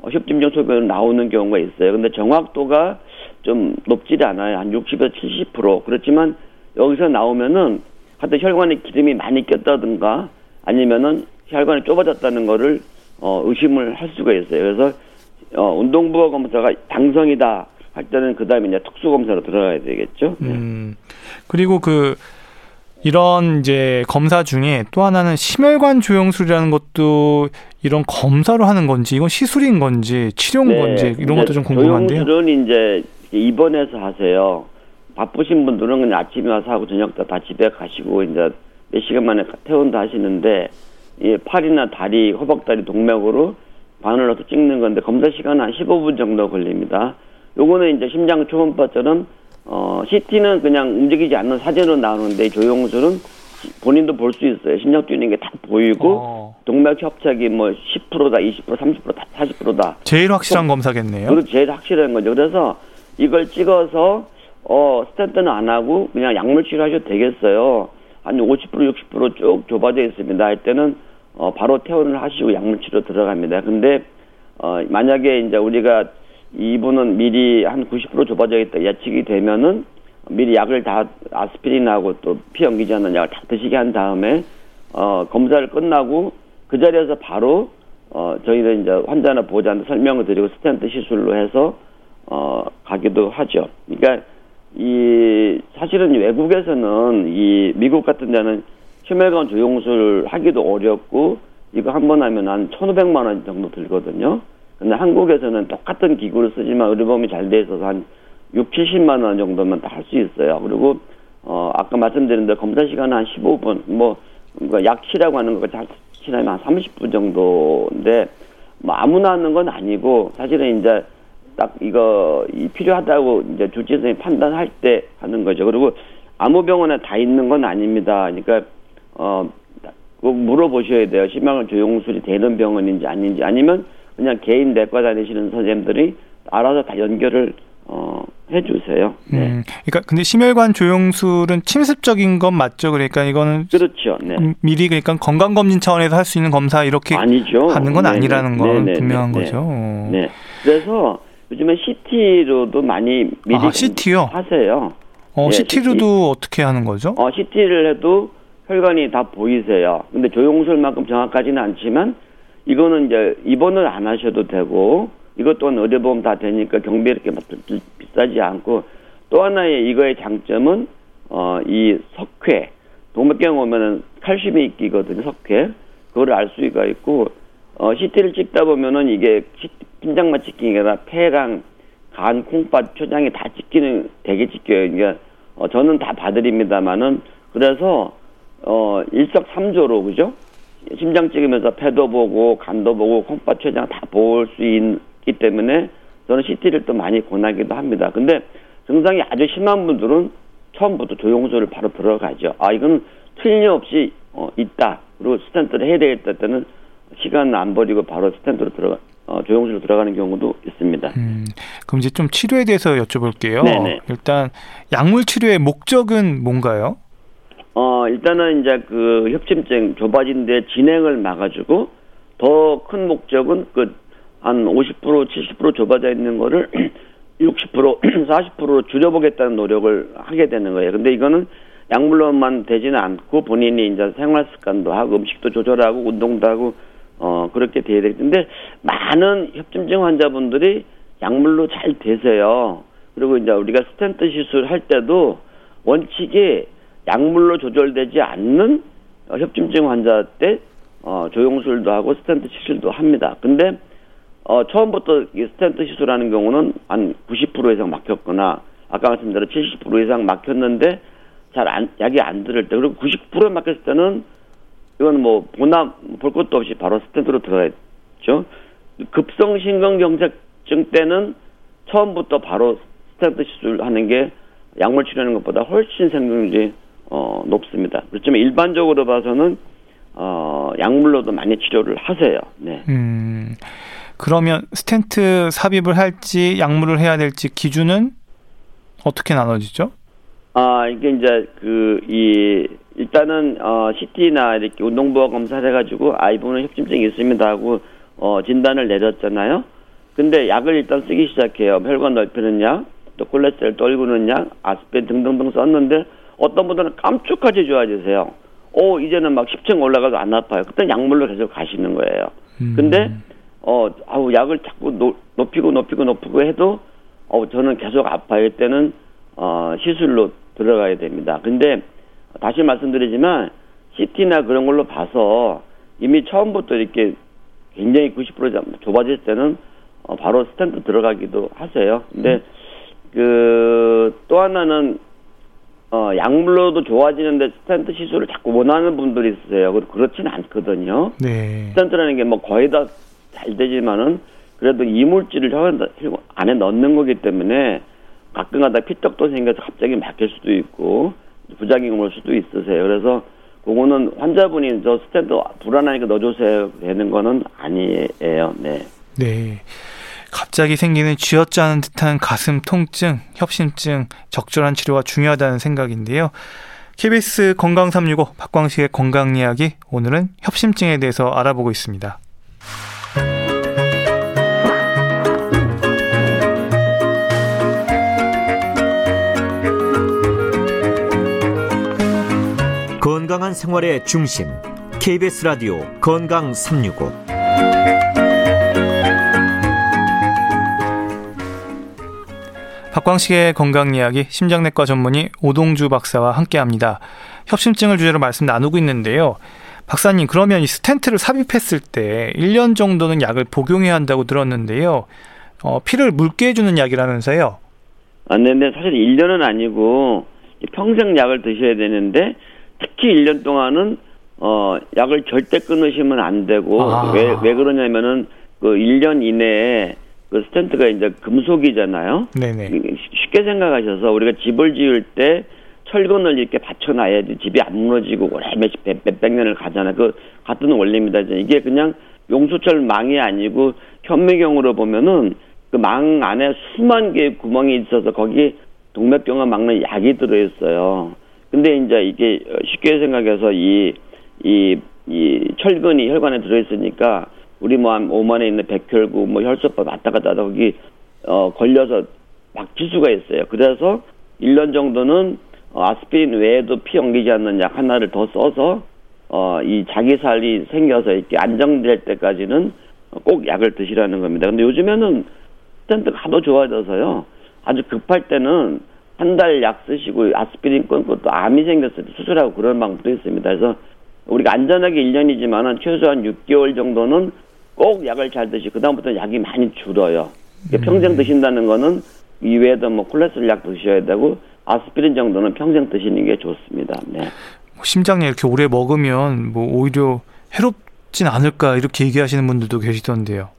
협심증 소견으로 나오는 경우가 있어요. 근데 정확도가 좀 높지 않아요. 한 60에서 70%. 그렇지만 여기서 나오면은 하여튼 혈관에 기름이 많이 꼈다든가 아니면은 혈관이 좁아졌다는 거를 의심을 할 수가 있어요. 그래서 운동부하 검사가 당성이다 할 때는 그 다음에 이제 특수 검사로 들어가야 되겠죠. 그리고 이런 이제 검사 중에 또 하나는 심혈관 조영술이라는 것도 이런 검사로 하는 건지 이건 시술인 건지 치료인 건지 이런 것도 좀 궁금한데요. 조영술은 이제 입원해서 하세요. 바쁘신 분들은 그냥 아침에 와서 하고 저녁 다 집에 가시고 이제 몇 시간 만에 퇴원도 하시는데 예, 팔이나 다리, 허벅다리 동맥으로 바늘 넣어서 찍는 건데 검사 시간은 한 15분 정도 걸립니다. 요거는 이제 심장 초음파처럼 CT는 그냥 움직이지 않는 사진으로 나오는데 조영술은 본인도 볼 수 있어요. 심장 뛰는 게 다 보이고 동맥 협착이 뭐 10%다, 20%, 30%다, 40%다. 제일 확실한 검사겠네요. 그리고 제일 확실한 거죠. 그래서 이걸 찍어서 스탠트는 안 하고 그냥 약물 치료하셔도 되겠어요. 한 50%, 60% 쭉 좁아져 있습니다. 이때는 바로 퇴원을 하시고 약물 치료 들어갑니다. 근데 만약에 이제 우리가 이분은 미리 한 90% 좁아져 있다 예측이 되면은 미리 약을 다 아스피린하고 또 피 엉키지 않는 약을 다 드시게 한 다음에 검사를 끝나고 그 자리에서 바로 저희는 이제 환자나 보호자한테 설명을 드리고 스탠트 시술로 해서 가기도 하죠. 그러니까 이 사실은 외국에서는 이 미국 같은 데는 심혈관 조영술 하기도 어렵고 이거 한 번 하면 한 1,500만 원 정도 들거든요. 근데 한국에서는 똑같은 기구를 쓰지만 의료보험이 잘 돼 있어서 한 60-70만 원 정도면 다 할 수 있어요. 그리고 아까 말씀드린 대로 검사 시간은 한 15분, 뭐 약치라고 하는 것까지 치라면 한 30분 정도인데 뭐 아무나 하는 건 아니고 사실은 이제 딱 이거 필요하다고 이제 주치의 선생님이 판단할 때 하는 거죠. 그리고 아무 병원에 다 있는 건 아닙니다. 그러니까 꼭 물어보셔야 돼요. 심혈관 조영술이 되는 병원인지 아닌지, 아니면 그냥 개인 내과 다니시는 선생님들이 알아서 다 연결을 해주세요. 네. 그러니까 근데 심혈관 조영술은 침습적인 건 맞죠? 그러니까 이거는 그렇죠. 네. 미리 그러니까 건강 검진 차원에서 할 수 있는 검사 이렇게 아니죠. 하는 건 네네. 아니라는 건 네네. 분명한 네네. 거죠. 네. 그래서 요즘에 CT로도 많이 미리 CT요? 하세요. 네, CT로도 CT. 어떻게 하는 거죠? CT를 해도 혈관이 다 보이세요. 근데 조영술만큼 정확하지는 않지만 이거는 이제 입원을 안 하셔도 되고. 이것 또한 의료보험 다 되니까 경비 이렇게 비싸지 않고, 또 하나의 이거의 장점은 이 석회 동맥경 오면은 칼슘이 끼거든요. 석회 그거를 알 수가 있고, CT를 찍다 보면은 이게 핀장만 찍기가 아니라 폐랑 간, 콩팥, 초장이 다 찍기는 되게 찍혀요. 그러니까 저는 다 봐드립니다만은, 그래서 일석삼조로 그죠? 심장 찍으면서 폐도 보고 간도 보고 콩팥, 초장 다 볼 수 있는 기 때문에 저는 CT를 또 많이 권하기도 합니다. 근데 증상이 아주 심한 분들은 처음부터 조영술을 바로 들어가죠. 이거는 틀림없이 있다. 그리고 스탠트를 해야 되겠다 때는 시간 안 버리고 바로 스탠트로 조영술로 들어가는 경우도 있습니다. 그럼 이제 좀 치료에 대해서 여쭤볼게요. 네네. 일단 약물 치료의 목적은 뭔가요? 일단은 이제 그 협심증 좁아진 데 진행을 막아주고, 더 큰 목적은 한 50%, 70% 좁아져 있는 거를 60%, 40%로 줄여보겠다는 노력을 하게 되는 거예요. 근데 이거는 약물로만 되지는 않고 본인이 이제 생활 습관도 하고 음식도 조절하고 운동도 하고 그렇게 돼야 되겠는데, 많은 협심증 환자분들이 약물로 잘 되세요. 그리고 이제 우리가 스탠트 시술 할 때도 원칙이 약물로 조절되지 않는 협심증 환자 때 조영술도 하고 스탠트 시술도 합니다. 근데 처음부터 스탠트 시술하는 경우는 한 90% 이상 막혔거나, 아까 말씀드린 대로 70% 이상 막혔는데 약이 안 들을 때, 그리고 90% 막혔을 때는 이건 뭐 볼 것도 없이 바로 스탠트로 들어가죠. 급성 신경경색증 때는 처음부터 바로 스탠트 시술하는 게 약물 치료하는 것보다 훨씬 생존율이 높습니다. 그렇지만 일반적으로 봐서는 약물로도 많이 치료를 하세요. 네. 그러면 스탠트 삽입을 할지 약물을 해야 될지 기준은 어떻게 나눠지죠? 이게 이제 일단은 CT나 이렇게 운동부하 검사를 해가지고 이분은 협심증이 있습니다 하고 진단을 내렸잖아요. 근데 약을 일단 쓰기 시작해요. 혈관 넓히는 약, 또 콜레스테롤 떨구는 약, 아스피린 등등등 썼는데 어떤 분들은 깜짝같이 좋아지세요. 이제는 막 10층 올라가도 안 아파요. 그때 약물로 계속 가시는 거예요. 근데 약을 자꾸 높이고 해도 저는 계속 아파요. 이때는 시술로 들어가야 됩니다. 근데 다시 말씀드리지만 CT나 그런 걸로 봐서 이미 처음부터 이렇게 굉장히 90% 좁아질 때는 바로 스탠트 들어가기도 하세요. 근데 또 하나는 약물로도 좋아지는데 스탠트 시술을 자꾸 원하는 분들이 있으세요. 그렇진 않거든요. 네. 스탠트라는 게 뭐 거의 다 잘 되지만은 그래도 이물질을 혈관 안에 넣는 거기 때문에 가끔가다 피떡도 생겨서 갑자기 막힐 수도 있고 부작용이 올 수도 있으세요. 그래서 그거는 환자분이 저 스탠드 불안하니까 넣어주세요 되는 거는 아니에요. 네. 네. 갑자기 생기는 쥐어짜는 듯한 가슴 통증, 협심증, 적절한 치료가 중요하다는 생각인데요. KBS 건강 365 박광식의 건강 이야기, 오늘은 협심증에 대해서 알아보고 있습니다. 건강한 생활의 중심, KBS 라디오 건강 365. 박광식의 건강 이야기, 심장내과 전문의 오동주 박사와 함께합니다. 협심증을 주제로 말씀 나누고 있는데요. 박사님, 그러면 이 스탠트를 삽입했을 때 1년 정도는 약을 복용해야 한다고 들었는데요. 피를 묽게 해주는 약이라면서요? 아, 근데 사실 1년은 아니고 평생 약을 드셔야 되는데, 특히 1년 동안은 약을 절대 끊으시면 안 되고, 왜 그러냐면은 그 1년 이내에 그 스탠트가 이제 금속이잖아요. 네네. 쉽게 생각하셔서 우리가 집을 지을 때 철근을 이렇게 받쳐놔야지 집이 안 무너지고 오래 몇백 년을 가잖아요. 그 같은 원리입니다. 이게 그냥 용수철 망이 아니고 현미경으로 보면은 그 망 안에 수만 개의 구멍이 있어서 거기 동맥경화 막는 약이 들어있어요. 근데 이제 이게 쉽게 생각해서 이 철근이 혈관에 들어있으니까 우리 몸 안에 있는 백혈구, 혈소판 왔다 갔다 하다 거기 걸려서 막힐 수가 있어요. 그래서 1년 정도는 아스피린 외에도 피 엉기지 않는 약 하나를 더 써서 이 자기살이 생겨서 이렇게 안정될 때까지는 꼭 약을 드시라는 겁니다. 근데 요즘에는 스탠트가 하도 좋아져서요. 아주 급할 때는 한 달 약 쓰시고 아스피린 끊고 또 암이 생겼을 때 수술하고 그런 방법도 있습니다. 그래서 우리가 안전하게 1년이지만 최소한 6개월 정도는 꼭 약을 잘 드시고 그다음부터는 약이 많이 줄어요. 그러니까 평생 드신다는 거는 이외에도 콜레스테롤 약 드셔야 되고 아스피린 정도는 평생 드시는 게 좋습니다. 네. 심장약 이렇게 오래 먹으면 오히려 해롭진 않을까 이렇게 얘기하시는 분들도 계시던데요.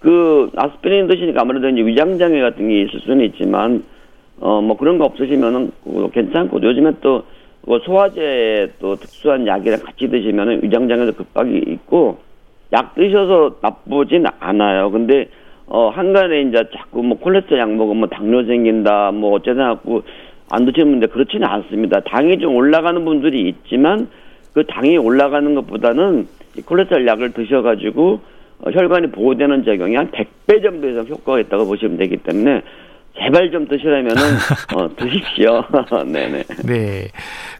그 아스피린 드시니까 아무래도 이제 위장장애 같은 게 있을 수는 있지만 그런 거 없으시면은 괜찮고, 요즘에 또 소화제 또 특수한 약이랑 같이 드시면은 위장장애도 급박이 있고, 약 드셔서 나쁘진 않아요. 근데 한간에 이제 자꾸 콜레스테롤 약 먹으면 당뇨 생긴다, 어쩌다 갖고 안 드시는 분들 그렇지는 않습니다. 당이 좀 올라가는 분들이 있지만 그 당이 올라가는 것보다는 이 콜레스테롤 약을 드셔가지고 혈관이 보호되는 작용이 한 100배 정도 이상 효과가 있다고 보시면 되기 때문에. 제발 좀 드시라면은 드십시오. 네네. 네.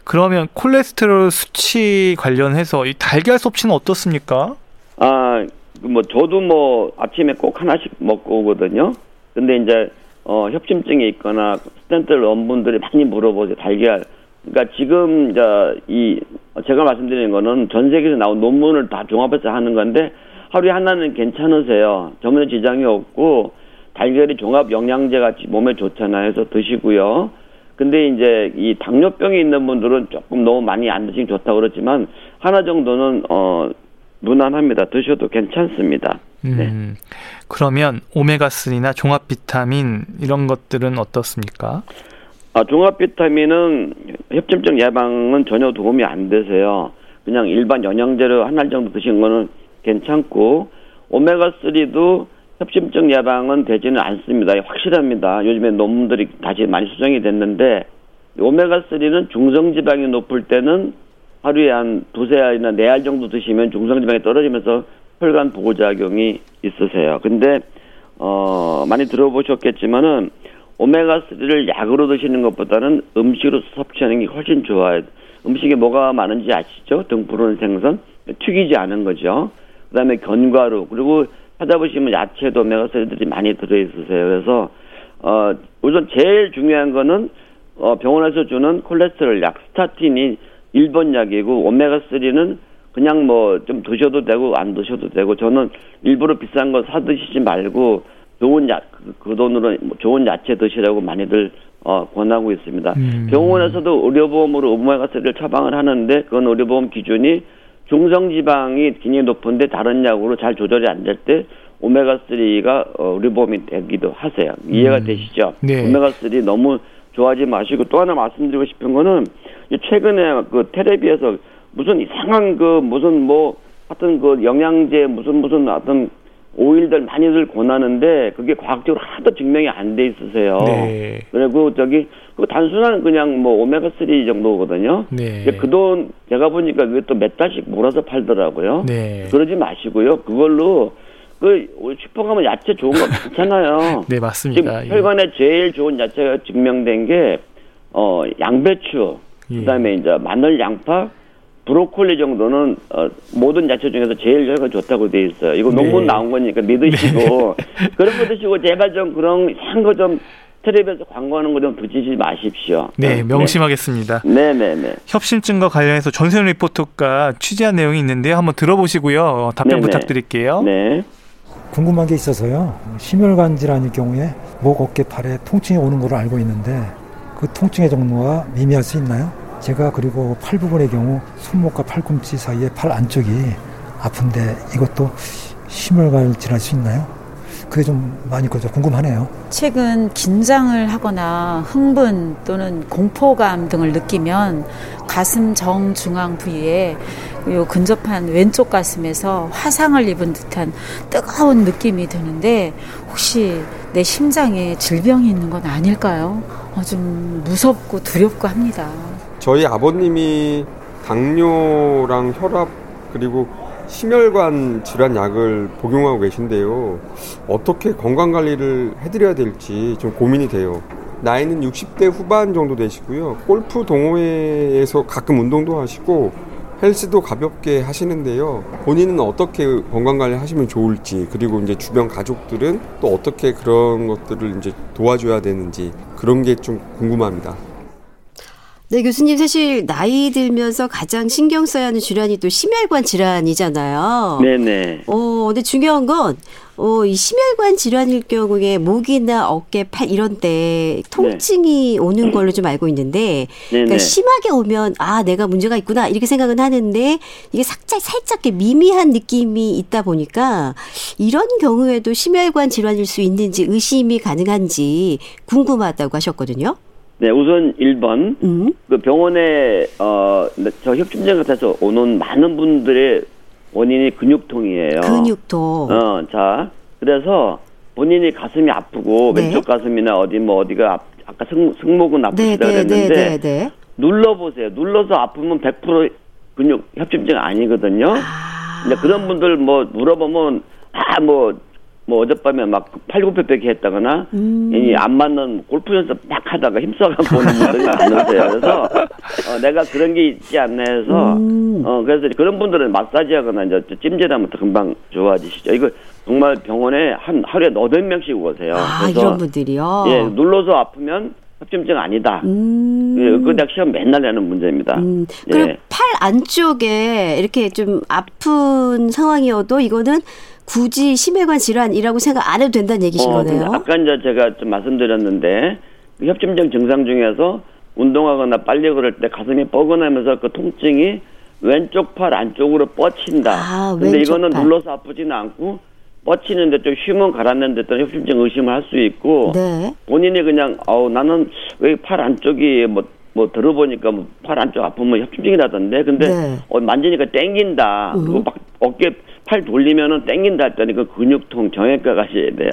그러면 콜레스테롤 수치 관련해서 이 달걀 섭취는 어떻습니까? 아, 저도 아침에 꼭 하나씩 먹고 오거든요. 근데 이제 협심증이 있거나 스탠트를 넣은 분들이 많이 물어보세요. 달걀. 그러니까 지금 이제 제가 말씀드리는 거는 전 세계에서 나온 논문을 다 종합해서 하는 건데 하루에 하나는 괜찮으세요. 전혀 지장이 없고. 달걀이 종합 영양제 같이 몸에 좋잖아요. 해서 드시고요. 근데 이제 이 당뇨병이 있는 분들은 조금 너무 많이 안 드시면 좋다고 그러지만 하나 정도는 무난합니다. 드셔도 괜찮습니다. 네. 그러면 오메가3나 종합 비타민 이런 것들은 어떻습니까? 아, 종합 비타민은 협심증 예방은 전혀 도움이 안 되세요. 그냥 일반 영양제로 한 알 정도 드신 거는 괜찮고, 오메가3도 협심증 예방은 되지는 않습니다. 확실합니다. 요즘에 논문들이 다시 많이 수정이 됐는데, 오메가3는 중성지방이 높을 때는 하루에 한 2알이나 4알 정도 드시면 중성지방이 떨어지면서 혈관 보호작용이 있으세요. 근데, 많이 들어보셨겠지만은, 오메가3를 약으로 드시는 것보다는 음식으로 섭취하는 게 훨씬 좋아요. 음식에 뭐가 많은지 아시죠? 등푸른 생선, 튀기지 않은 거죠. 그 다음에 견과류, 그리고 찾아보시면 야채도 오메가3들이 많이 들어있으세요. 그래서 우선 제일 중요한 거는 병원에서 주는 콜레스테롤 약, 스타틴이 1번 약이고, 오메가3는 그냥 좀 드셔도 되고 안 드셔도 되고, 저는 일부러 비싼 거 사 드시지 말고 좋은 약, 그 돈으로 좋은 야채 드시라고 많이들 권하고 있습니다. 병원에서도 의료보험으로 오메가3를 처방을 하는데, 그건 의료보험 기준이 중성지방이 굉장히 높은데 다른 약으로 잘 조절이 안 될 때 오메가3가 의료보험이 되기도 하세요. 이해가 되시죠? 네. 오메가3 너무 좋아하지 마시고, 또 하나 말씀드리고 싶은 거는 최근에 그 테레비에서 무슨 이상한 그 무슨 뭐 하여튼 그 영양제 무슨 하여튼 오일들 많이들 권하는데 그게 과학적으로 하나도 증명이 안 돼 있으세요. 네. 그리고 저기 그 단순한 그냥 뭐 오메가3 정도거든요. 네. 그 돈 제가 보니까 그게 또 몇 달씩 몰아서 팔더라고요. 네. 그러지 마시고요. 그걸로 그 슈퍼 가면 야채 좋은 거 많잖아요. 네, 맞습니다. 지금 혈관에 예. 제일 좋은 야채가 증명된 게 양배추, 그다음에 예. 이제 마늘, 양파, 브로콜리 정도는 모든 야채 중에서 제일 혈관 좋다고 돼 있어요. 이거 논문 네. 나온 거니까 믿으시고 네. 그런 거 드시고 제발 좀 그런 이상한 거 좀 텔레비에서 광고하는 거 좀 붙이지 마십시오. 네, 명심하겠습니다. 네네네. 협심증과 관련해서 전세훈 리포터가 취재한 내용이 있는데요. 한번 들어보시고요. 답변 네네. 부탁드릴게요. 네. 궁금한 게 있어서요. 심혈관 질환일 경우에 목, 어깨, 팔에 통증이 오는 걸로 알고 있는데 그 통증의 정도가 미미할 수 있나요? 제가 그리고 팔 부분의 경우 손목과 팔꿈치 사이에 팔 안쪽이 아픈데 이것도 심혈관 질환일 수 있나요? 그게 좀 많이 궁금하네요. 최근 긴장을 하거나 흥분 또는 공포감 등을 느끼면 가슴 정중앙 부위에 요 근접한 왼쪽 가슴에서 화상을 입은 듯한 뜨거운 느낌이 드는데 혹시 내 심장에 질병이 있는 건 아닐까요? 좀 무섭고 두렵고 합니다. 저희 아버님이 당뇨랑 혈압 그리고 심혈관 질환 약을 복용하고 계신데요. 어떻게 건강관리를 해드려야 될지 좀 고민이 돼요. 나이는 60대 후반 정도 되시고요. 골프 동호회에서 가끔 운동도 하시고 헬스도 가볍게 하시는데요. 본인은 어떻게 건강관리 하시면 좋을지, 그리고 이제 주변 가족들은 또 어떻게 그런 것들을 이제 도와줘야 되는지 그런 게 좀 궁금합니다. 네, 교수님, 사실 나이 들면서 가장 신경 써야 하는 질환이 또 심혈관 질환이잖아요. 네네. 근데 중요한 건 이 심혈관 질환일 경우에 목이나 어깨, 팔 이런 데 통증이 네. 오는 걸로 좀 알고 있는데 그러니까 심하게 오면 아, 내가 문제가 있구나 이렇게 생각은 하는데 이게 살짝 미미한 느낌이 있다 보니까 이런 경우에도 심혈관 질환일 수 있는지 의심이 가능한지 궁금하다고 하셨거든요. 네, 우선 1번 그 병원에 저 협심증 같아서 오는 많은 분들의 원인이 근육통이에요. 근육통. 자, 그래서 본인이 가슴이 아프고 네. 왼쪽 가슴이나 어디가 아까 승모근 아프시다 네, 그랬는데 네. 눌러보세요. 눌러서 아프면 100% 근육 협심증 아니거든요. 근데 그런 분들 물어보면 어젯밤에 막 팔굽혀펴기 했다거나 안 맞는 골프 연습 막 하다가 힘써가지고 오는 분들이 많으세요. 그래서 내가 그런 게 있지 않나 해서 그래서 그런 분들은 마사지하거나 이제 찜질하면 또 금방 좋아지시죠. 이거 정말 병원에 한 하루에 8명씩 오세요. 그래서 이런 분들이요? 예, 눌러서 아프면 협심증 아니다. 예, 그 내가 시험 맨날 내는 문제입니다. 그리고 예. 팔 안쪽에 이렇게 좀 아픈 상황이어도 이거는 굳이 심혈관 질환이라고 생각 안 해도 된다는 얘기신 거네요. 아까 이제 제가 좀 말씀드렸는데 협심증 증상 중에서 운동하거나 빨리 걸을 때 가슴이 뻐근하면서 그 통증이 왼쪽 팔 안쪽으로 뻗친다. 근데 이거는 눌러서 아프지는 않고 뻗치는데 좀 쉼은 가라앉는데 또 협심증 의심을 할 수 있고 네. 본인이 그냥 나는 왜 팔 안쪽이 들어보니까 팔 안쪽 아프면 협심증이라던데 근데 네. 만지니까 땡긴다. 그리고 막 어깨 팔 돌리면은 땡긴다 했더니 그 근육통 정형외과 가셔야 돼요.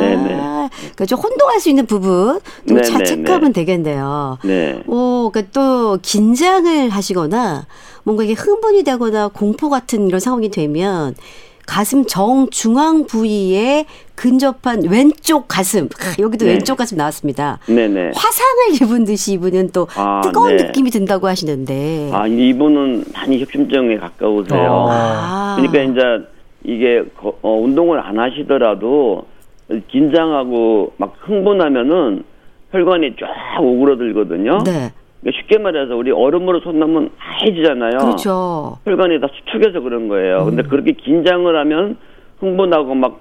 네네. 그러니까 좀 혼동할 수 있는 부분 좀 자책하면 되겠네요. 네. 그러니까 또 긴장을 하시거나 뭔가 이게 흥분이 되거나 공포 같은 이런 상황이 되면 가슴 정중앙 부위에 근접한 왼쪽 가슴 여기도 네. 왼쪽 가슴 나왔습니다. 네네. 화상을 입은 듯이 이분은 또 뜨거운 네. 느낌이 든다고 하시는데 이분은 많이 협심증에 가까우세요. 그러니까 이제 이게 운동을 안 하시더라도 긴장하고 막 흥분하면은 혈관이 쫙 오그라들거든요. 네. 쉽게 말해서 우리 얼음으로 손 넣으면 하얘지잖아요. 그렇죠. 혈관이 다 수축해서 그런 거예요. 근데 그렇게 긴장을 하면 흥분하고 막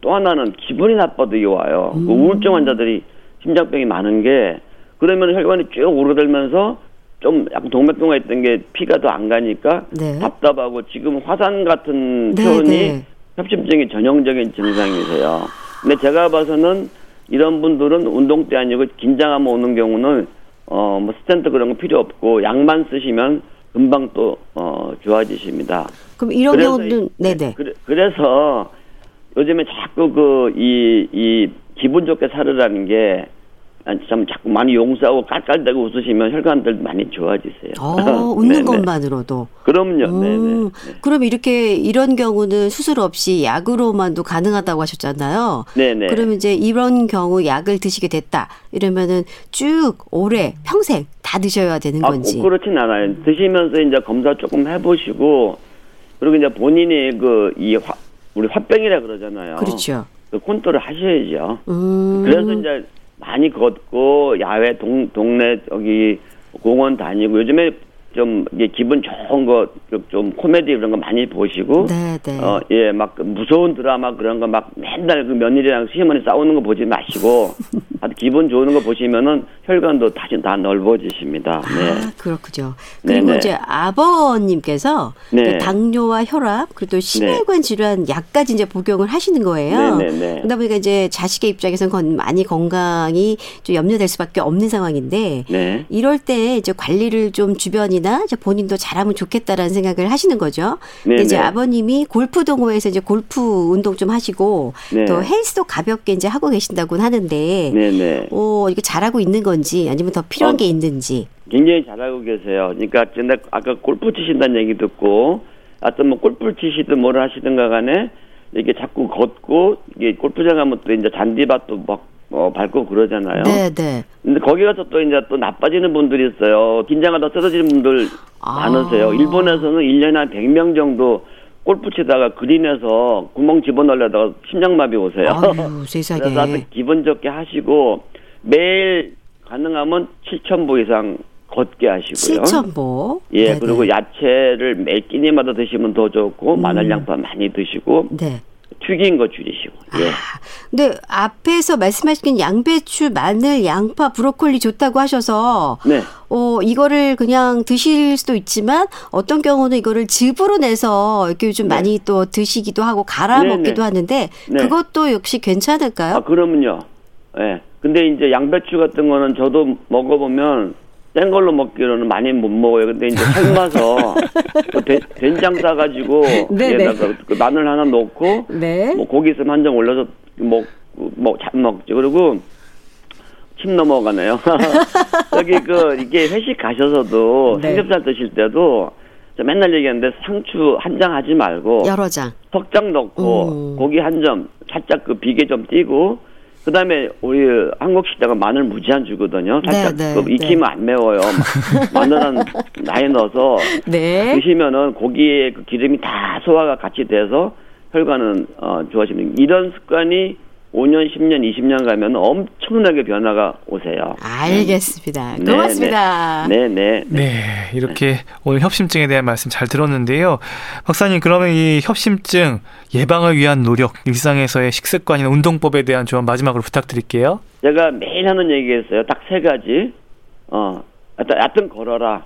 또 하나는 기분이 나빠도 와요. 그 우울증 환자들이 심장병이 많은 게 그러면 혈관이 쭉 오르들면서 좀 약간 동맥경화 있던 게 피가 더 안 가니까 네. 답답하고 지금 화산 같은 표현이 협심증의 전형적인 증상이세요. 근데 제가 봐서는 이런 분들은 운동 때 아니고 긴장하면 오는 경우는 뭐 스탠트 그런 거 필요 없고 약만 쓰시면 금방 또 좋아지십니다. 그럼 이런 경우는 네네. 그래서 요즘에 자꾸 이 기분 좋게 살으라는 게 참 자꾸 많이 용서하고 깔깔대고 웃으시면 혈관들 많이 좋아지세요. 웃는 것만으로도. 그럼요. 네네. 그럼 이렇게 이런 경우는 수술 없이 약으로만도 가능하다고 하셨잖아요. 네네. 그럼 이제 이런 경우 약을 드시게 됐다 이러면은 쭉 오래 평생 다 드셔야 되는 건지. 그렇진 않아요. 드시면서 이제 검사 조금 해보시고 그리고 이제 본인이 우리 화병이라 그러잖아요. 그렇죠. 그 컨트롤 하셔야죠. 그래서 이제 많이 걷고 야외 동네 저기 공원 다니고 요즘에 좀 이게 기분 좋은 거 좀 코미디 이런 거 많이 보시고 예, 막 무서운 드라마 그런 거 막 맨날 그 며느리랑 시어머니 싸우는 거 보지 마시고 아주 기분 좋은 거 보시면은 혈관도 다시 다 넓어지십니다. 네. 아, 그렇군요. 그리고 네네. 이제 아버님께서 네. 당뇨와 혈압 그리고 또 심혈관 질환 약까지 이제 복용을 하시는 거예요. 네네네. 그러다 보니까 이제 자식의 입장에서는 많이 건강이 좀 염려될 수밖에 없는 상황인데 네. 이럴 때 이제 관리를 좀 주변이 이제 본인도 잘하면 좋겠다라는 생각을 하시는 거죠. 근데 이제 아버님이 골프 동호회에서 이제 골프 운동 좀 하시고 네. 또 헬스도 가볍게 이제 하고 계신다고 하는데, 이거 잘하고 있는 건지 아니면 더 필요한 게 있는지. 굉장히 잘하고 계세요. 그러니까 아까 골프 치신다는 얘기 듣고, 어떤 뭐 골프 치시든 뭘 하시든간에 이렇게 자꾸 걷고 이게 골프장 가면 또 이제 잔디밭도 막. 밟고 그러잖아요. 네네. 근데 거기 가서 또 이제 또 나빠지는 분들이 있어요. 긴장하다 쓰러지는 분들 많으세요. 일본에서는 1년에 한 100명 정도 골프 치다가 그린에서 구멍 집어넣으려다가 심장마비 오세요. 아유, 세상에. 그래서 아주 기분 좋게 하시고 매일 가능하면 7,000보 이상 걷게 하시고요. 7,000보. 예, 네네. 그리고 야채를 매 끼니마다 드시면 더 좋고 마늘 양파 많이 드시고. 네. 튀긴 거 줄이시고. 예. 근데 앞에서 말씀하신 양배추, 마늘, 양파, 브로콜리 좋다고 하셔서 네. 이거를 그냥 드실 수도 있지만 어떤 경우는 이거를 즙으로 내서 이렇게 요즘 네. 많이 또 드시기도 하고 갈아 먹기도 하는데 그것도 역시 괜찮을까요? 아, 그럼요. 예. 근데 이제 양배추 같은 거는 저도 먹어보면 뗀 걸로 먹기로는 많이 못 먹어요. 근데 이제 삶아서 된장 싸가지고 얘다가 마늘 하나 넣고 뭐 고기 있으면 한 점 올려서 잘 먹죠. 그리고 침 넘어가네요. 여기 이게 회식 가셔서도 삼겹살 드실 때도 저 맨날 얘기하는데 상추 한 장 하지 말고 여러 장 석장 넣고 고기 한 점 살짝 비계 좀 띄고 그 다음에, 우리 한국 식당은 마늘 무지한 주거든요. 살짝 익히면 안 매워요. 마늘 한 나이 넣어서 드시면은 고기에 기름이 다 소화가 같이 돼서 혈관은 좋아집니다. 이런 습관이 5년, 10년, 20년 가면 엄청나게 변화가 오세요. 알겠습니다. 고맙습니다. 네. 이렇게 오늘 협심증에 대한 말씀 잘 들었는데요. 박사님, 그러면 이 협심증 예방을 위한 노력, 일상에서의 식습관이나 운동법에 대한 조언 마지막으로 부탁드릴게요. 제가 매일 하는 얘기했어요. 딱 세 가지. 하여튼 걸어라.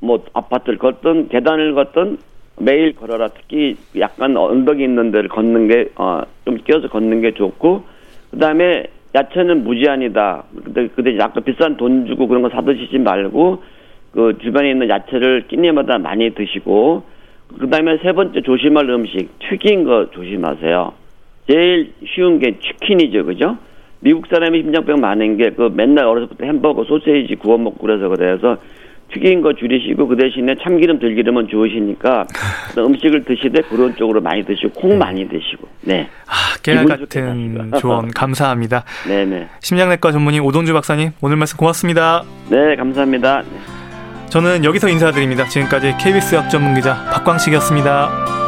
뭐 아파트를 걷든 계단을 걷든 매일 걸어라. 특히 약간 언덕이 있는 데를 걷는 게 좀 끼어서 걷는 게 좋고 그다음에 야채는 무제한이다. 근데 약간 비싼 돈 주고 그런 거 사 드시지 말고 그 주변에 있는 야채를 끼니마다 많이 드시고 그다음에 세 번째 조심할 음식 튀긴 거 조심하세요. 제일 쉬운 게 치킨이죠, 그죠? 미국 사람이 심장병 많은 게 맨날 어려서부터 햄버거, 소세지 구워 먹고 그래서 튀긴 거 줄이시고 그 대신에 참기름, 들기름은 좋으시니까 음식을 드시되 그런 쪽으로 많이 드시고 콩 많이 드시고. 네. 아, 깨알 같은 조언 감사합니다. 네네. 심장내과 전문의 오동주 박사님 오늘 말씀 고맙습니다. 네, 감사합니다. 저는 여기서 인사드립니다. 지금까지 KBS 의학전문기자 박광식이었습니다.